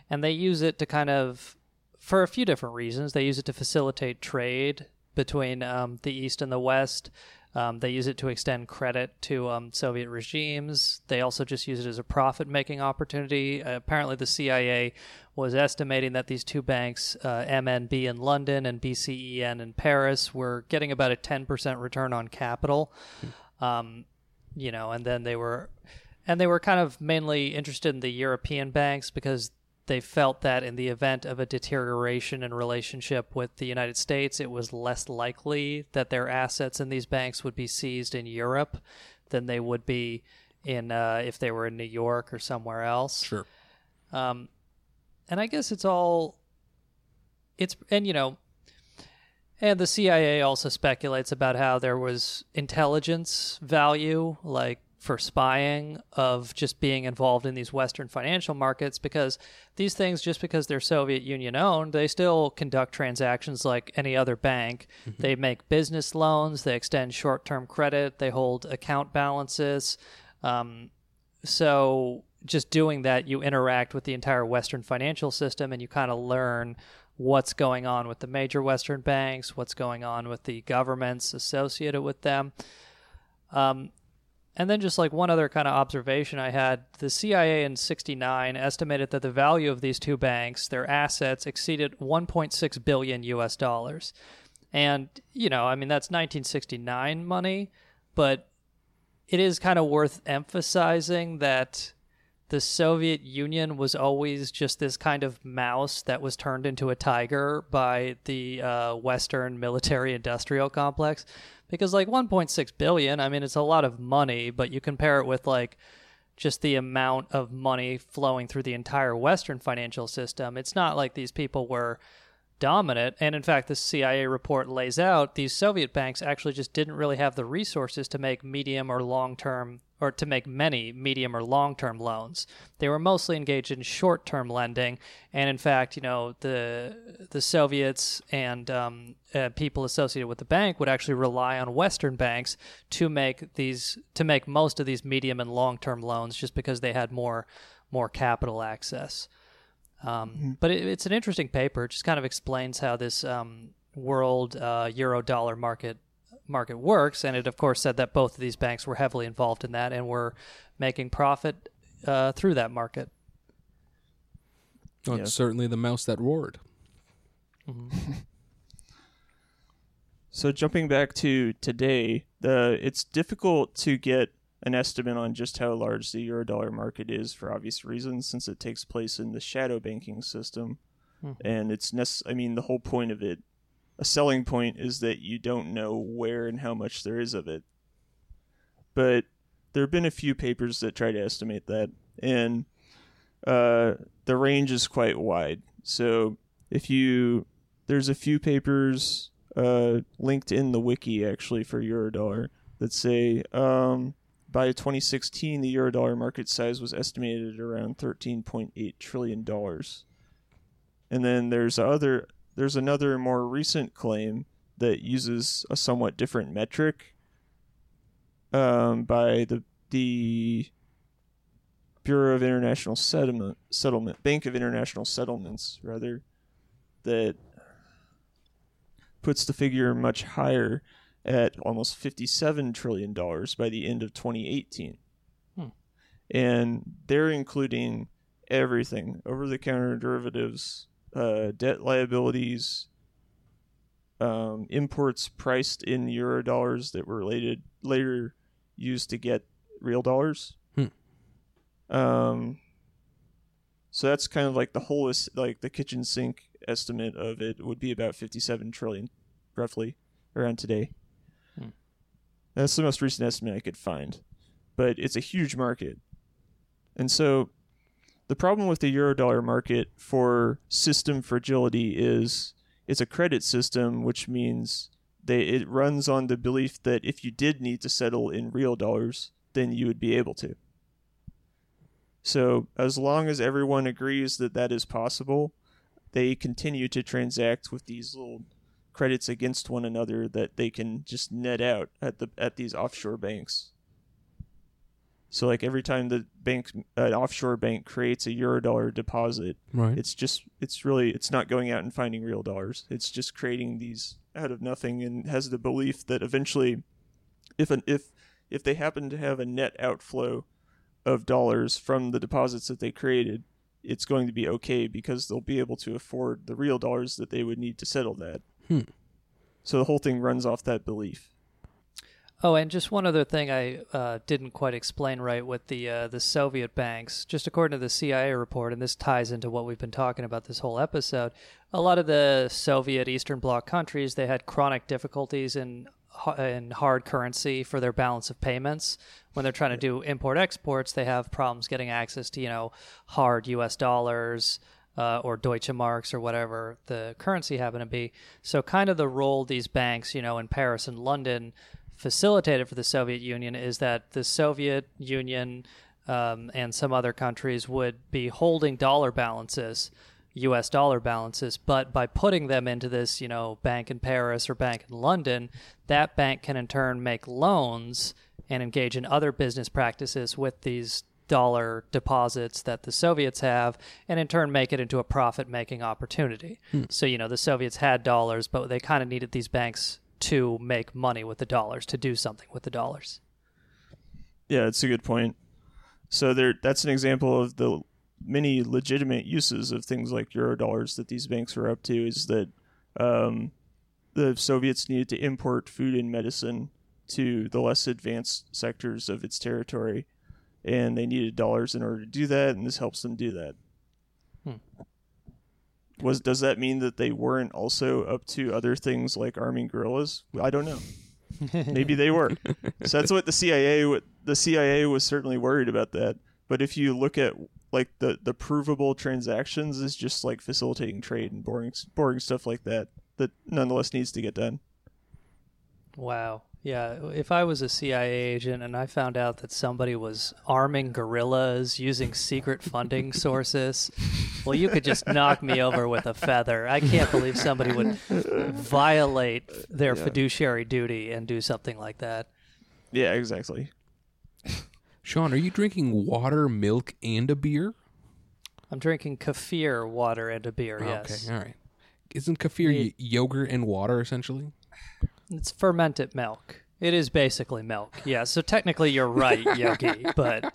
and they use it to kind of, for a few different reasons, they use it to facilitate trade between um, the East and the West. Um, they use it to extend credit to um, Soviet regimes. They also just use it as a profit-making opportunity. Uh, apparently, the C I A was estimating that these two banks, uh, M N B in London and B C E N in Paris, were getting about a ten percent return on capital. Um, you know, and then they were, and they were kind of mainly interested in the European banks because they felt that in the event of a deterioration in relationship with the United States, it was less likely that their assets in these banks would be seized in Europe than they would be in uh, if they were in New York or somewhere else. Sure. Um, and I guess it's all, it's, and you know, and the C I A also speculates about how there was intelligence value, like, for spying, of just being involved in these Western financial markets, because these things, just because they're Soviet Union owned, they still conduct transactions like any other bank. Mm-hmm. They make business loans, they extend short-term credit, they hold account balances. Um, so just doing that, you interact with the entire Western financial system, and you kind of learn what's going on with the major Western banks, what's going on with the governments associated with them. Um, And then just like one other kind of observation I had, the C I A in sixty-nine estimated that the value of these two banks, their assets, exceeded one point six billion U S dollars. And, you know, I mean, that's nineteen sixty-nine money, but it is kind of worth emphasizing that the Soviet Union was always just this kind of mouse that was turned into a tiger by the uh, Western military-industrial complex. Because, like, one point six billion dollars, I mean, it's a lot of money, but you compare it with, like, just the amount of money flowing through the entire Western financial system. It's not like these people were dominant. And, in fact, the C I A report lays out these Soviet banks actually just didn't really have the resources to make medium or long-term, or to make many medium or long-term loans. They were mostly engaged in short-term lending. And in fact, you know, the the Soviets and um, uh, people associated with the bank would actually rely on Western banks to make these to make most of these medium and long-term loans, just because they had more more capital access. Um, mm-hmm. But it, it's an interesting paper. It just kind of explains how this um, world uh, Eurodollar market market works, and it of course said that both of these banks were heavily involved in that and were making profit uh, through that market. Well, yeah. It's certainly the mouse that roared. Mm-hmm. So jumping back to today, the it's difficult to get an estimate on just how large the Eurodollar market is for obvious reasons, since it takes place in the shadow banking system. Mm-hmm. And it's nece- I mean the whole point of it, a selling point, is that you don't know where and how much there is of it. But there have been a few papers that try to estimate that, and uh, the range is quite wide. So if you, there's a few papers uh, linked in the wiki actually for Eurodollar that say um, by twenty sixteen the Eurodollar market size was estimated at around thirteen point eight trillion dollars, and then there's other. There's another more recent claim that uses a somewhat different metric um, by the the Bureau of International Settlement, Settlement Bank of International Settlements, rather, that puts the figure much higher at almost fifty-seven trillion dollars by the end of twenty eighteen. Hmm. And they're including everything, over-the-counter derivatives, Uh, debt liabilities, um, imports priced in euro dollars that were later, later used to get real dollars. Hmm. Um, so that's kind of like the whole, like the kitchen sink estimate of it would be about fifty-seven trillion, roughly, around today. Hmm. That's the most recent estimate I could find, but it's a huge market, and so. The problem with the Eurodollar market for system fragility is it's a credit system, which means they, it runs on the belief that if you did need to settle in real dollars, then you would be able to. So as long as everyone agrees that that is possible, they continue to transact with these little credits against one another that they can just net out at the at these offshore banks. So like every time the bank, an offshore bank creates a Eurodollar deposit, right. it's just, it's really, it's not going out and finding real dollars. It's just creating these out of nothing and has the belief that eventually if an, if, if they happen to have a net outflow of dollars from the deposits that they created, it's going to be okay because they'll be able to afford the real dollars that they would need to settle that. Hmm. So the whole thing runs off that belief. Oh, and just one other thing I uh, didn't quite explain right with the uh, the Soviet banks. Just according to the C I A report, and this ties into what we've been talking about this whole episode, a lot of the Soviet Eastern Bloc countries, they had chronic difficulties in in hard currency for their balance of payments. When they're trying to do import exports, they have problems getting access to, you know, hard U S dollars. Uh, or Deutsche Marks or whatever the currency happened to be. So kind of the role these banks, you know, in Paris and London facilitated for the Soviet Union is that the Soviet Union um, and some other countries would be holding dollar balances, U S dollar balances, but by putting them into this, you know, bank in Paris or bank in London, that bank can in turn make loans and engage in other business practices with these dollar deposits that the Soviets have, and in turn make it into a profit-making opportunity. Hmm. So, you know, the Soviets had dollars, but they kind of needed these banks to make money with the dollars, to do something with the dollars. Yeah, it's a good point. So there, that's an example of the many legitimate uses of things like Eurodollars that these banks were up to, is that um, the Soviets needed to import food and medicine to the less advanced sectors of its territory, and they needed dollars in order to do that, and this helps them do that. Hmm. Was does that mean that they weren't also up to other things like arming guerrillas? I don't know. Maybe they were. So that's what the C I A what the C I A was certainly worried about that. But if you look at like the, the provable transactions, is just like facilitating trade and boring boring stuff like that that nonetheless needs to get done. Wow. Yeah, if I was a C I A agent and I found out that somebody was arming guerrillas using secret funding sources, well, you could just knock me over with a feather. I can't believe somebody would violate their yeah. fiduciary duty and do something like that. Yeah, exactly. Sean, are you drinking water, milk, and a beer? I'm drinking kefir, water, and a beer, oh, yes. Okay, all right. Isn't kefir yeah. y- yogurt and water, essentially? It's fermented milk. It is basically milk. Yeah, so technically you're right, Yogi, but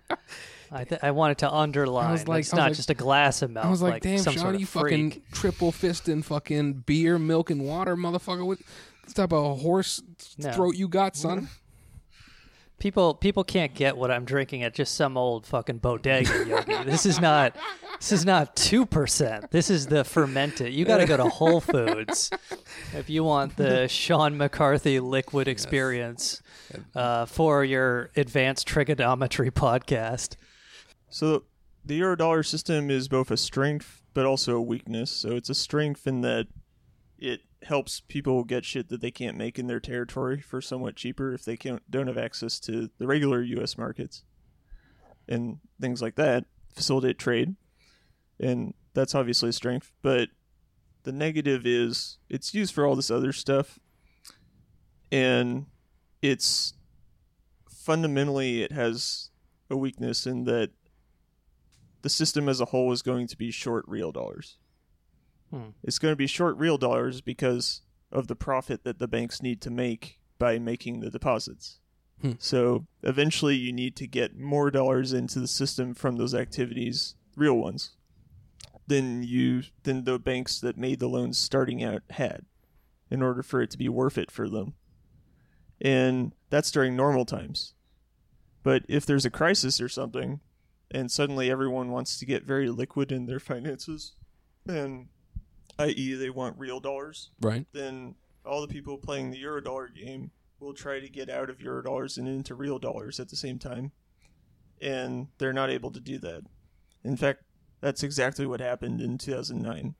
I th- I wanted to underline it's like, not like, just a glass of milk. I was like, like damn, some Sean, sort of you freak. Fucking triple-fisting fucking beer, milk, and water, motherfucker. What type of horse no. throat you got, son? People people can't get what I'm drinking at just some old fucking bodega, Yogi. This is not this is not two percent. This is the fermented. You got to go to Whole Foods if you want the Sean McCarthy liquid experience uh, for your advanced trigonometry podcast. So the Eurodollar system is both a strength but also a weakness. So it's a strength in that it helps people get shit that they can't make in their territory for somewhat cheaper if they can't don't have access to the regular U S markets and things like that, facilitate trade, and that's obviously a strength. But the negative is it's used for all this other stuff, and it's fundamentally it has a weakness in that the system as a whole is going to be short real dollars. Hmm. It's going to be short real dollars because of the profit that the banks need to make by making the deposits. Hmm. So eventually you need to get more dollars into the system from those activities, real ones, than you than the banks that made the loans starting out had in order for it to be worth it for them. And that's during normal times. But if there's a crisis or something and suddenly everyone wants to get very liquid in their finances, then that is they want real dollars, right? Then all the people playing the Eurodollar game will try to get out of Eurodollars and into real dollars at the same time, and they're not able to do that. In fact, that's exactly what happened in two thousand nine,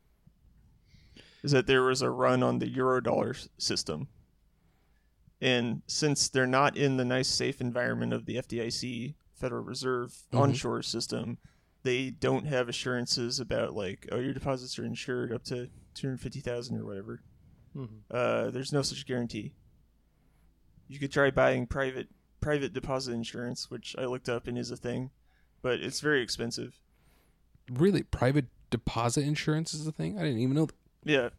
is that there was a run on the Eurodollar system. And since they're not in the nice, safe environment of the F D I C, Federal Reserve, mm-hmm. onshore system, they don't have assurances about, like, oh, your deposits are insured up to two hundred fifty thousand dollars or whatever. Mm-hmm. Uh, there's no such guarantee. You could try buying private private deposit insurance, which I looked up and is a thing, but it's very expensive. Really? Private deposit insurance is a thing? I didn't even know that. Yeah.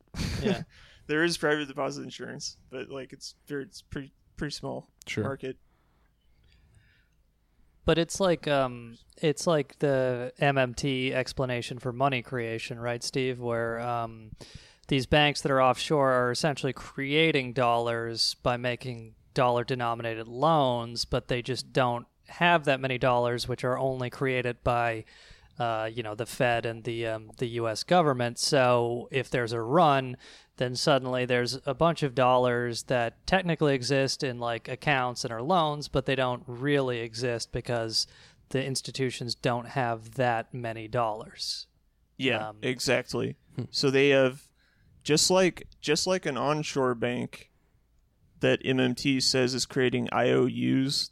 Yeah. There is private deposit insurance, but like it's very, it's pretty pretty small sure. market. But it's like um, it's like the M M T explanation for money creation, right, Steve? Where um, these banks that are offshore are essentially creating dollars by making dollar-denominated loans, but they just don't have that many dollars, which are only created by, uh, you know, the Fed and the um, the U S government. So if there's a run, then suddenly there's a bunch of dollars that technically exist in like accounts and are loans, but they don't really exist because the institutions don't have that many dollars. Yeah, um, exactly. So they have just like just like an onshore bank that M M T says is creating I O Us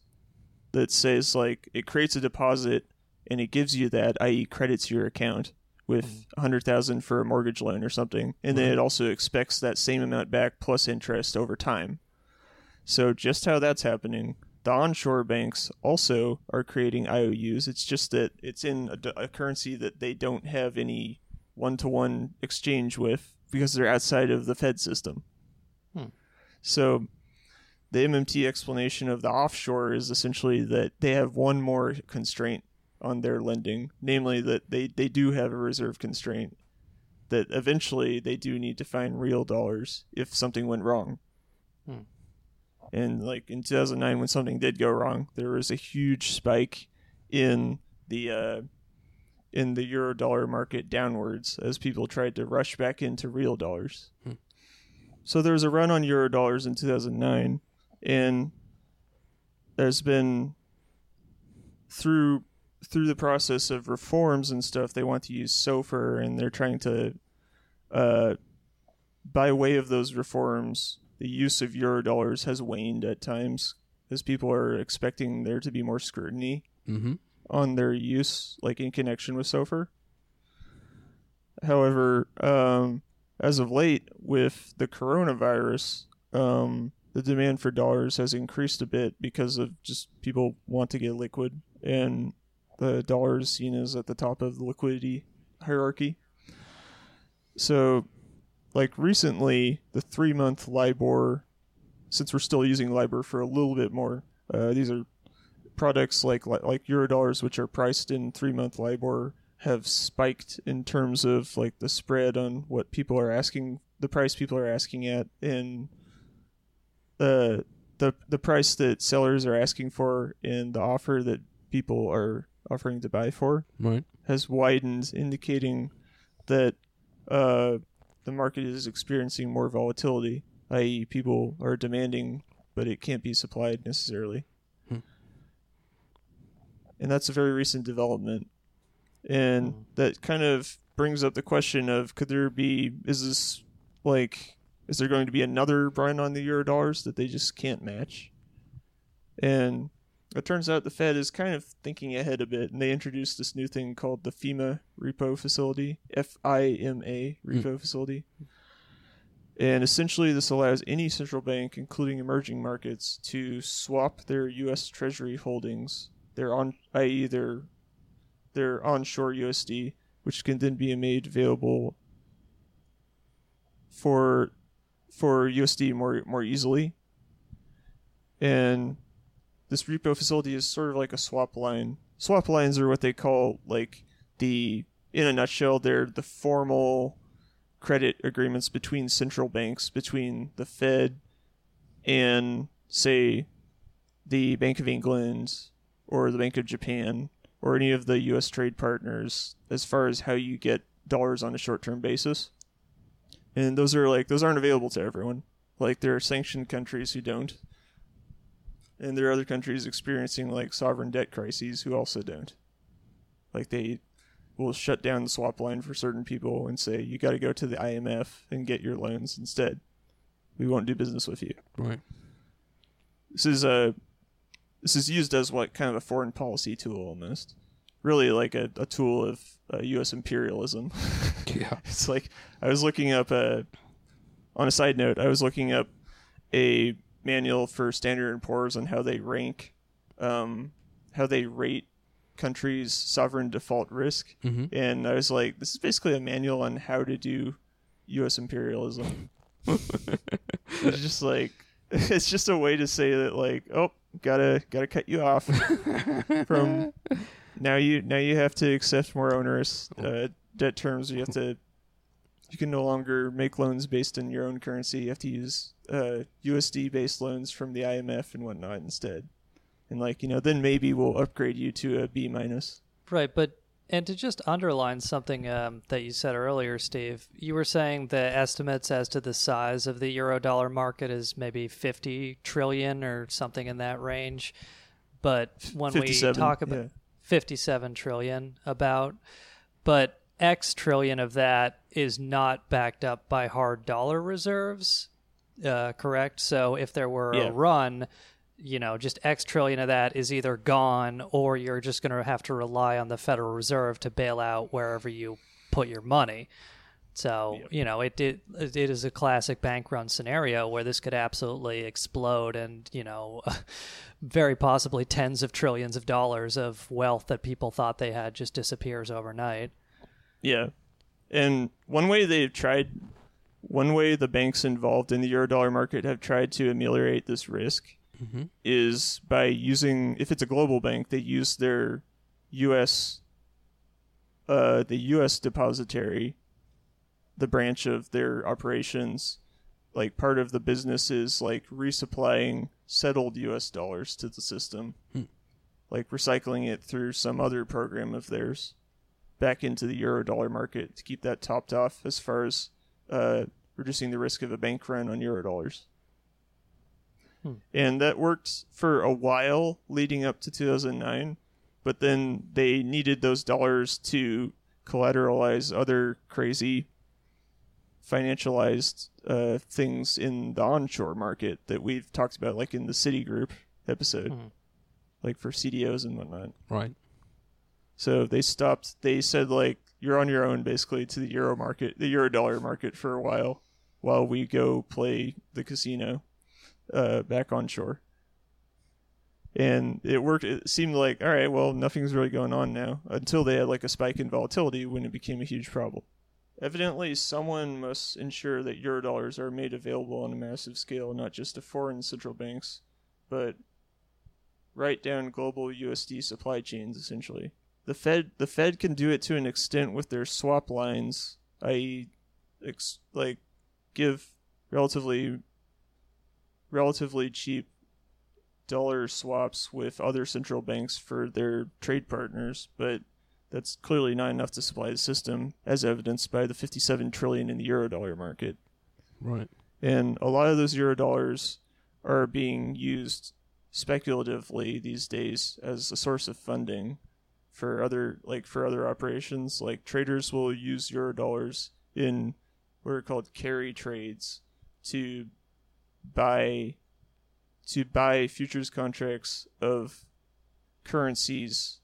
that says like it creates a deposit and it gives you that, that is credits your account with one hundred thousand dollars for a mortgage loan or something. And right. then it also expects that same amount back plus interest over time. So just how that's happening, the onshore banks also are creating I O Us. It's just that it's in a, a currency that they don't have any one-to-one exchange with because they're outside of the Fed system. Hmm. So the M M T explanation of the offshore is essentially that they have one more constraint on their lending, namely that they, they do have a reserve constraint, that eventually they do need to find real dollars if something went wrong. Hmm. And like in two thousand nine, when something did go wrong, there was a huge spike in the uh, in the Eurodollar market downwards as people tried to rush back into real dollars. Hmm. So there was a run on Eurodollars in two thousand nine, and there's been through... through the process of reforms and stuff, they want to use SOFR, and they're trying to, uh, by way of those reforms, the use of Eurodollars has waned at times as people are expecting there to be more scrutiny mm-hmm. on their use, like in connection with SOFR. However, um, as of late, with the coronavirus, um, the demand for dollars has increased a bit because of just people want to get liquid, and the dollar is seen as at the top of the liquidity hierarchy. So, like recently, the three-month LIBOR, since we're still using LIBOR for a little bit more, uh, these are products like like Eurodollars, which are priced in three-month LIBOR, have spiked in terms of like the spread on what people are asking, the price people are asking at, and the the the price that sellers are asking for, and the offer that people are offering to buy for right. has widened, indicating that uh, the market is experiencing more volatility, that is people are demanding, but it can't be supplied necessarily. Hmm. And that's a very recent development. And hmm. that kind of brings up the question of, could there be, is this like, is there going to be another run on the Eurodollars that they just can't match? And it turns out the Fed is kind of thinking ahead a bit, and they introduced this new thing called the FIMA repo facility, F I M A repo mm. facility. And essentially this allows any central bank, including emerging markets, to swap their U S Treasury holdings, their on, that is their, their onshore U S D, which can then be made available for for U S D more more easily. And this repo facility is sort of like a swap line. Swap lines are what they call, like, the, in a nutshell, they're the formal credit agreements between central banks, between the Fed and, say, the Bank of England or the Bank of Japan or any of the U S trade partners as far as how you get dollars on a short-term basis. And those are, like, those aren't available to everyone. Like, there are sanctioned countries who don't. And there are other countries experiencing like sovereign debt crises who also don't. Like they will shut down the swap line for certain people and say, you got to go to the I M F and get your loans instead. We won't do business with you. Right. This is a, this is used as what kind of a foreign policy tool almost. Really like a, a tool of uh, U S imperialism. Yeah. It's like, I was looking up a, on a side note, I was looking up a manual for Standard and Poor's on how they rank um, how they rate countries' sovereign default risk. Mm-hmm. And I was like, this is basically a manual on how to do U S imperialism. It's just like, it's just a way to say that, like, oh, gotta gotta cut you off from now. You now you have to accept more onerous uh, debt terms. You have to. You can no longer make loans based in your own currency. You have to use uh, U S D-based loans from the I M F and whatnot instead. And, like, you know, then maybe we'll upgrade you to a B minus. Right, but and to just underline something um, that you said earlier, Steve, you were saying the estimates as to the size of the Eurodollar market is maybe fifty trillion or something in that range. But when we talk about yeah. fifty-seven trillion about, but X trillion of that is not backed up by hard dollar reserves, uh, correct? So if there were yeah. a run, you know, just X trillion of that is either gone or you're just going to have to rely on the Federal Reserve to bail out wherever you put your money. So, yep. you know, it, it it is a classic bank run scenario where this could absolutely explode and, you know, very possibly tens of trillions of dollars of wealth that people thought they had just disappears overnight. Yeah. And one way they've tried, one way the banks involved in the Eurodollar market have tried to ameliorate this risk mm-hmm. is by using, if it's a global bank, they use their U S, uh, the U S depositary, the branch of their operations. Like, part of the business is, like, resupplying settled U S dollars to the system, hmm. like recycling it through some other program of theirs back into the Eurodollar market to keep that topped off as far as uh, reducing the risk of a bank run on Eurodollars. Hmm. And that worked for a while leading up to two thousand nine, but then they needed those dollars to collateralize other crazy financialized uh, things in the onshore market that we've talked about, like in the Citigroup episode, hmm. like for C D Os and whatnot. Right. So they stopped, they said, like, you're on your own, basically, to the euro market, the euro dollar market for a while, while we go play the casino uh, back onshore. And it worked, it seemed like, all right, well, nothing's really going on now, until they had, like, a spike in volatility when it became a huge problem. Evidently, someone must ensure that euro dollars are made available on a massive scale, not just to foreign central banks, but right down global U S D supply chains, essentially. The Fed, the Fed can do it to an extent with their swap lines, that is, ex, like give relatively, relatively cheap dollar swaps with other central banks for their trade partners. But that's clearly not enough to supply the system, as evidenced by the fifty-seven trillion dollars in the Eurodollar market. Right. And a lot of those Eurodollars are being used speculatively these days as a source of funding for other like for other operations. Like, traders will use Eurodollars in what are called carry trades to buy to buy futures contracts of currencies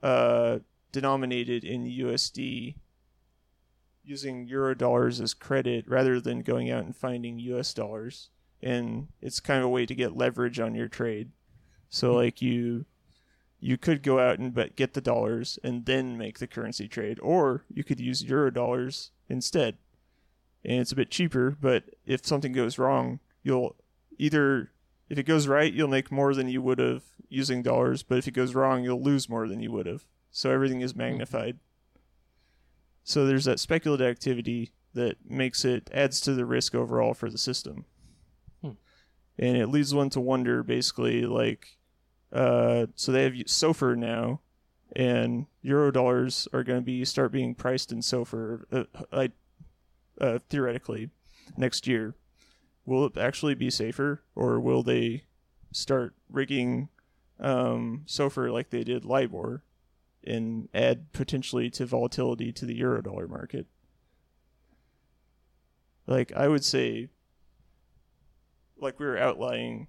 uh, denominated in U S D, using Eurodollars as credit rather than going out and finding U S dollars. And it's kind of a way to get leverage on your trade. So like you You could go out and bet, get the dollars and then make the currency trade, or you could use euro dollars instead. And it's a bit cheaper, but if something goes wrong, you'll either, if it goes right, you'll make more than you would have using dollars, but if it goes wrong, you'll lose more than you would have. So everything is magnified. So there's that speculative activity that makes it, adds to the risk overall for the system. Hmm. And it leads one to wonder, basically, like, Uh, so they have SOFR now, and Eurodollars are going to be start being priced in SOFR, uh, I, uh, theoretically, next year. Will it actually be safer, or will they start rigging um, SOFR like they did LIBOR and add potentially to volatility to the Eurodollar market? Like, I would say, like we were outlining,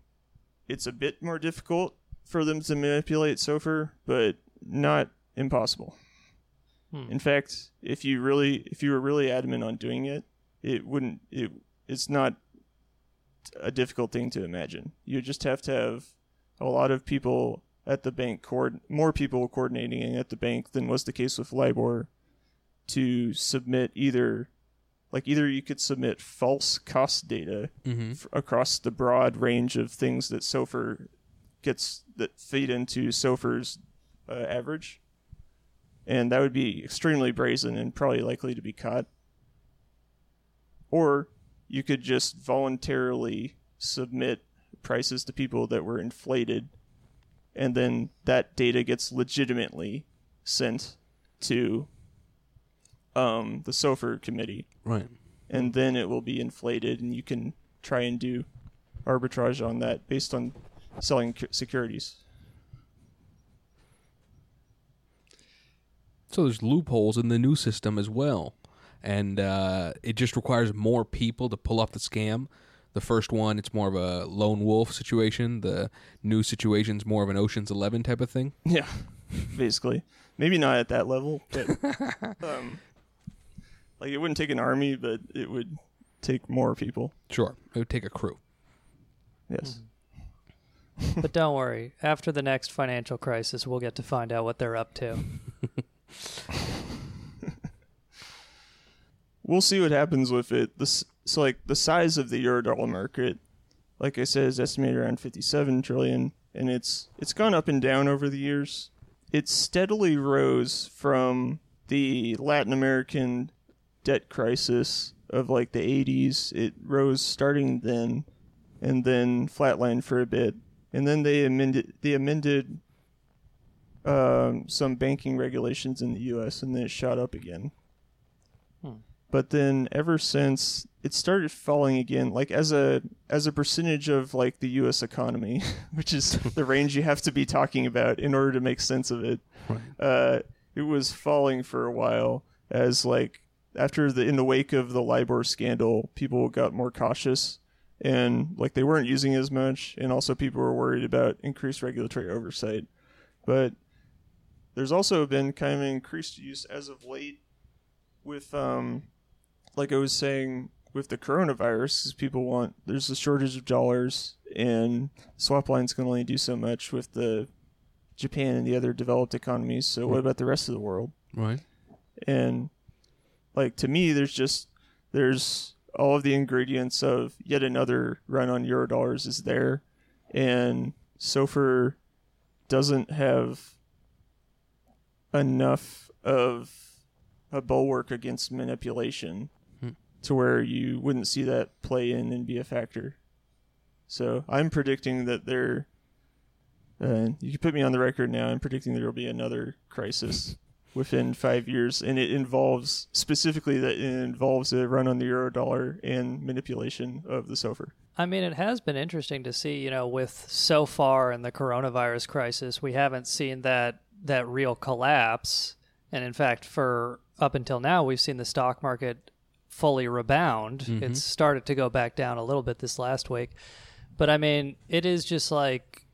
it's a bit more difficult for them to manipulate SOFR, but not impossible. Hmm. In fact, if you really, if you were really adamant on doing it, it wouldn't. It it's not a difficult thing to imagine. You just have to have a lot of people at the bank, coord- more people coordinating at the bank than was the case with LIBOR, to submit either, like either you could submit false cost data mm-hmm. f- across the broad range of things that SOFR gets, that feed into SOFR's uh, average. And that would be extremely brazen and probably likely to be caught. Or you could just voluntarily submit prices to people that were inflated, and then that data gets legitimately sent to um, the SOFR committee. Right. And then it will be inflated, and you can try and do arbitrage on that based on selling securities. So there's loopholes in the new system as well. And uh, it just requires more people to pull off the scam. The first one, it's more of a lone wolf situation. The new situation's more of an Ocean's Eleven type of thing. Yeah, basically. Maybe not at that level, but um, like it wouldn't take an army, but it would take more people. Sure, it would take a crew. Yes. Mm-hmm. But don't worry. After the next financial crisis, we'll get to find out what they're up to. We'll see what happens with it. This, so, like, the size of the Eurodollar market, like I said, is estimated around fifty-seven trillion dollars, and it's it's gone up and down over the years. It steadily rose from the Latin American debt crisis of, like, the eighties. It rose starting then, and then flatlined for a bit. And then they amended, they amended um, some banking regulations in the U S, and then it shot up again. But then ever since, it started falling again, like as a as a percentage of like the U S economy, which is the range you have to be talking about in order to make sense of it. Right. Uh, it was falling for a while as like after the in the wake of the LIBOR scandal, people got more cautious and like they weren't using it as much, and also people were worried about increased regulatory oversight. But there's also been kind of an increased use as of late with um. Like I was saying, with the coronavirus, people want, there's a shortage of dollars, and swap lines can only do so much with the Japan and the other developed economies. So what about the rest of the world? Right. And like to me, there's just there's all of the ingredients of yet another run on Eurodollars is there, and SOFR doesn't have enough of a bulwark against manipulation. To where you wouldn't see that play in and be a factor. So I'm predicting that there... Uh, you can put me on the record now. I'm predicting there will be another crisis within five years. And it involves... Specifically, that it involves a run on the Eurodollar and manipulation of the SOFR. I mean, it has been interesting to see, you know, with so far in the coronavirus crisis, we haven't seen that that real collapse. And in fact, for up until now, we've seen the stock market fully rebound. Mm-hmm. It's started to go back down a little bit this last week. But I mean, it is just like,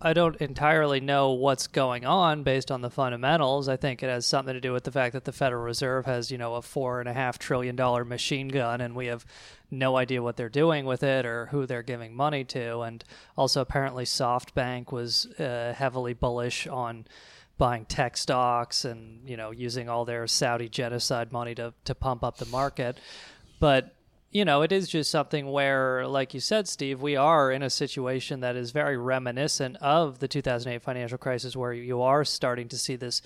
I don't entirely know what's going on based on the fundamentals. I think it has something to do with the fact that the Federal Reserve has, you know, a four and a half trillion dollar machine gun, and we have no idea what they're doing with it or who they're giving money to. And also apparently SoftBank was uh, heavily bullish on buying tech stocks and, you know, using all their Saudi genocide money to, to pump up the market. But, you know, it is just something where, like you said, Steve, we are in a situation that is very reminiscent of the two thousand eight financial crisis, where you are starting to see this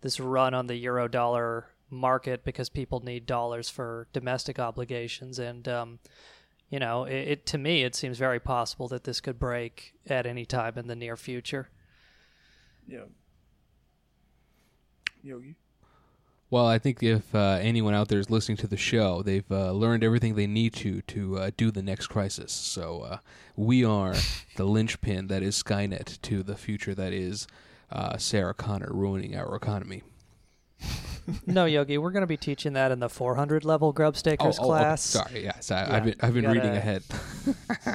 this run on the euro dollar market because people need dollars for domestic obligations. And, um, you know, it, it to me, it seems very possible that this could break at any time in the near future. Yeah. Yogi? Well, I think if uh, anyone out there is listening to the show, they've uh, learned everything they need to to uh, do the next crisis. So uh, we are the linchpin that is Skynet to the future that is uh, Sarah Connor ruining our economy. No, Yogi, we're going to be teaching that in the four hundred level Grubstakers oh, oh, class. Okay. Sorry, yes, I, yeah, I've been, I've been gotta, reading ahead.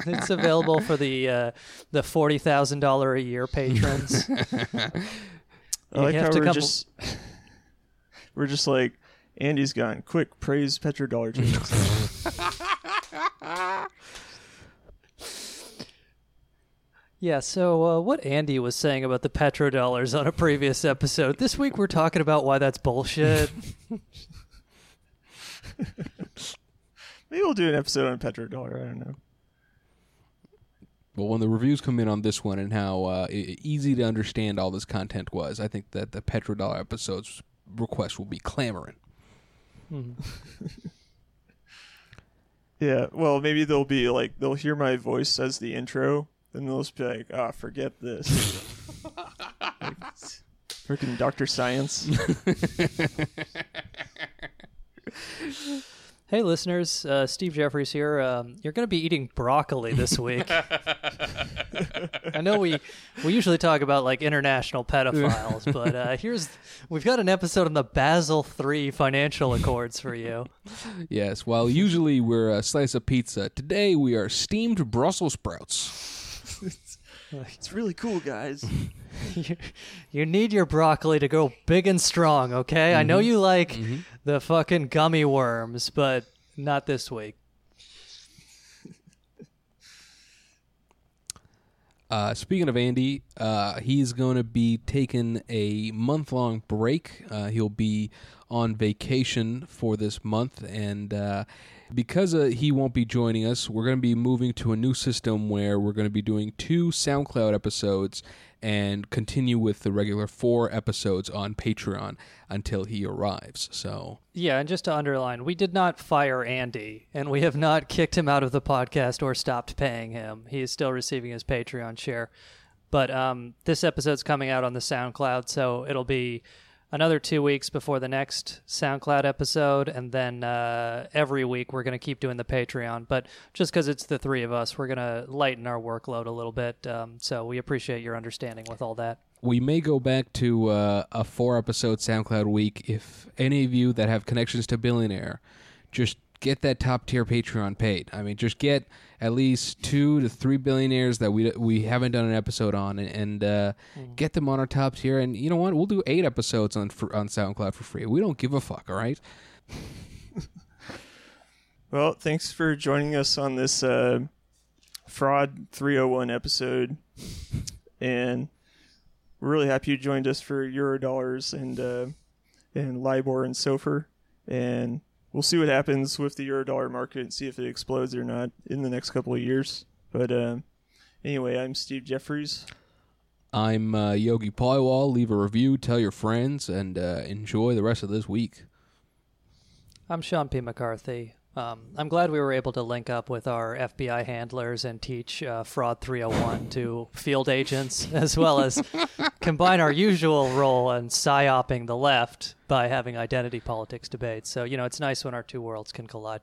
It's available for the uh, the forty thousand dollars a year patrons. I like how we're just, we're just like, Andy's gone. Quick, praise petrodollar changes. Yeah, so uh, what Andy was saying about the petrodollars on a previous episode, this week we're talking about why that's bullshit. Maybe we'll do an episode on petrodollar, I don't know. Well, when the reviews come in on this one and how uh, easy to understand all this content was, I think that the petrodollar episode's request will be clamoring. Mm-hmm. Yeah, well, maybe they'll be like, they'll hear my voice as the intro, and they'll just be like, ah, oh, forget this. Like, freaking Doctor Science. Hey, listeners, uh, Steve Jeffries here. Um, you're going to be eating broccoli this week. I know we, we usually talk about like international pedophiles, but uh, here's we've got an episode on the Basel three financial accords for you. Yes, while usually we're a slice of pizza, today we are steamed Brussels sprouts. it's, it's really cool, guys. you, you need your broccoli to go big and strong, okay? Mm-hmm. I know you like... Mm-hmm. The fucking gummy worms, but not this week. Uh, speaking of Andy, uh, he's going to be taking a month-long break. Uh, he'll be on vacation for this month, and uh, because uh, he won't be joining us, we're going to be moving to a new system where we're going to be doing two SoundCloud episodes and continue with the regular four episodes on Patreon until he arrives. So yeah, and just to underline, we did not fire Andy, and we have not kicked him out of the podcast or stopped paying him. He is still receiving his Patreon share. But um, this episode's coming out on the SoundCloud, so it'll be another two weeks before the next SoundCloud episode, and then uh, every week we're going to keep doing the Patreon. But just because it's the three of us, we're going to lighten our workload a little bit. Um, so we appreciate your understanding with all that. We may go back to uh, a four-episode SoundCloud week if any of you that have connections to Billionaire just get that top-tier Patreon paid. I mean, just get at least two to three billionaires that we we haven't done an episode on, and, and uh, mm. get them on our top tier. And you know what? We'll do eight episodes on on SoundCloud for free. We don't give a fuck, all right? Well, thanks for joining us on this uh, Fraud three oh one episode. And we're really happy you joined us for Eurodollars and, uh, and LIBOR and SOFR. And we'll see what happens with the Eurodollar market and see if it explodes or not in the next couple of years. But um, anyway, I'm Steve Jeffries. I'm uh, Yogi Bollywall. Leave a review, tell your friends, and uh, enjoy the rest of this week. I'm Sean P. McCarthy. Um, I'm glad we were able to link up with our F B I handlers and teach uh, Fraud three oh one to field agents, as well as combine our usual role in psyoping the left by having identity politics debates. So, you know, it's nice when our two worlds can collide.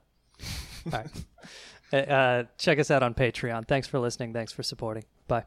All right. Uh, check us out on Patreon. Thanks for listening. Thanks for supporting. Bye.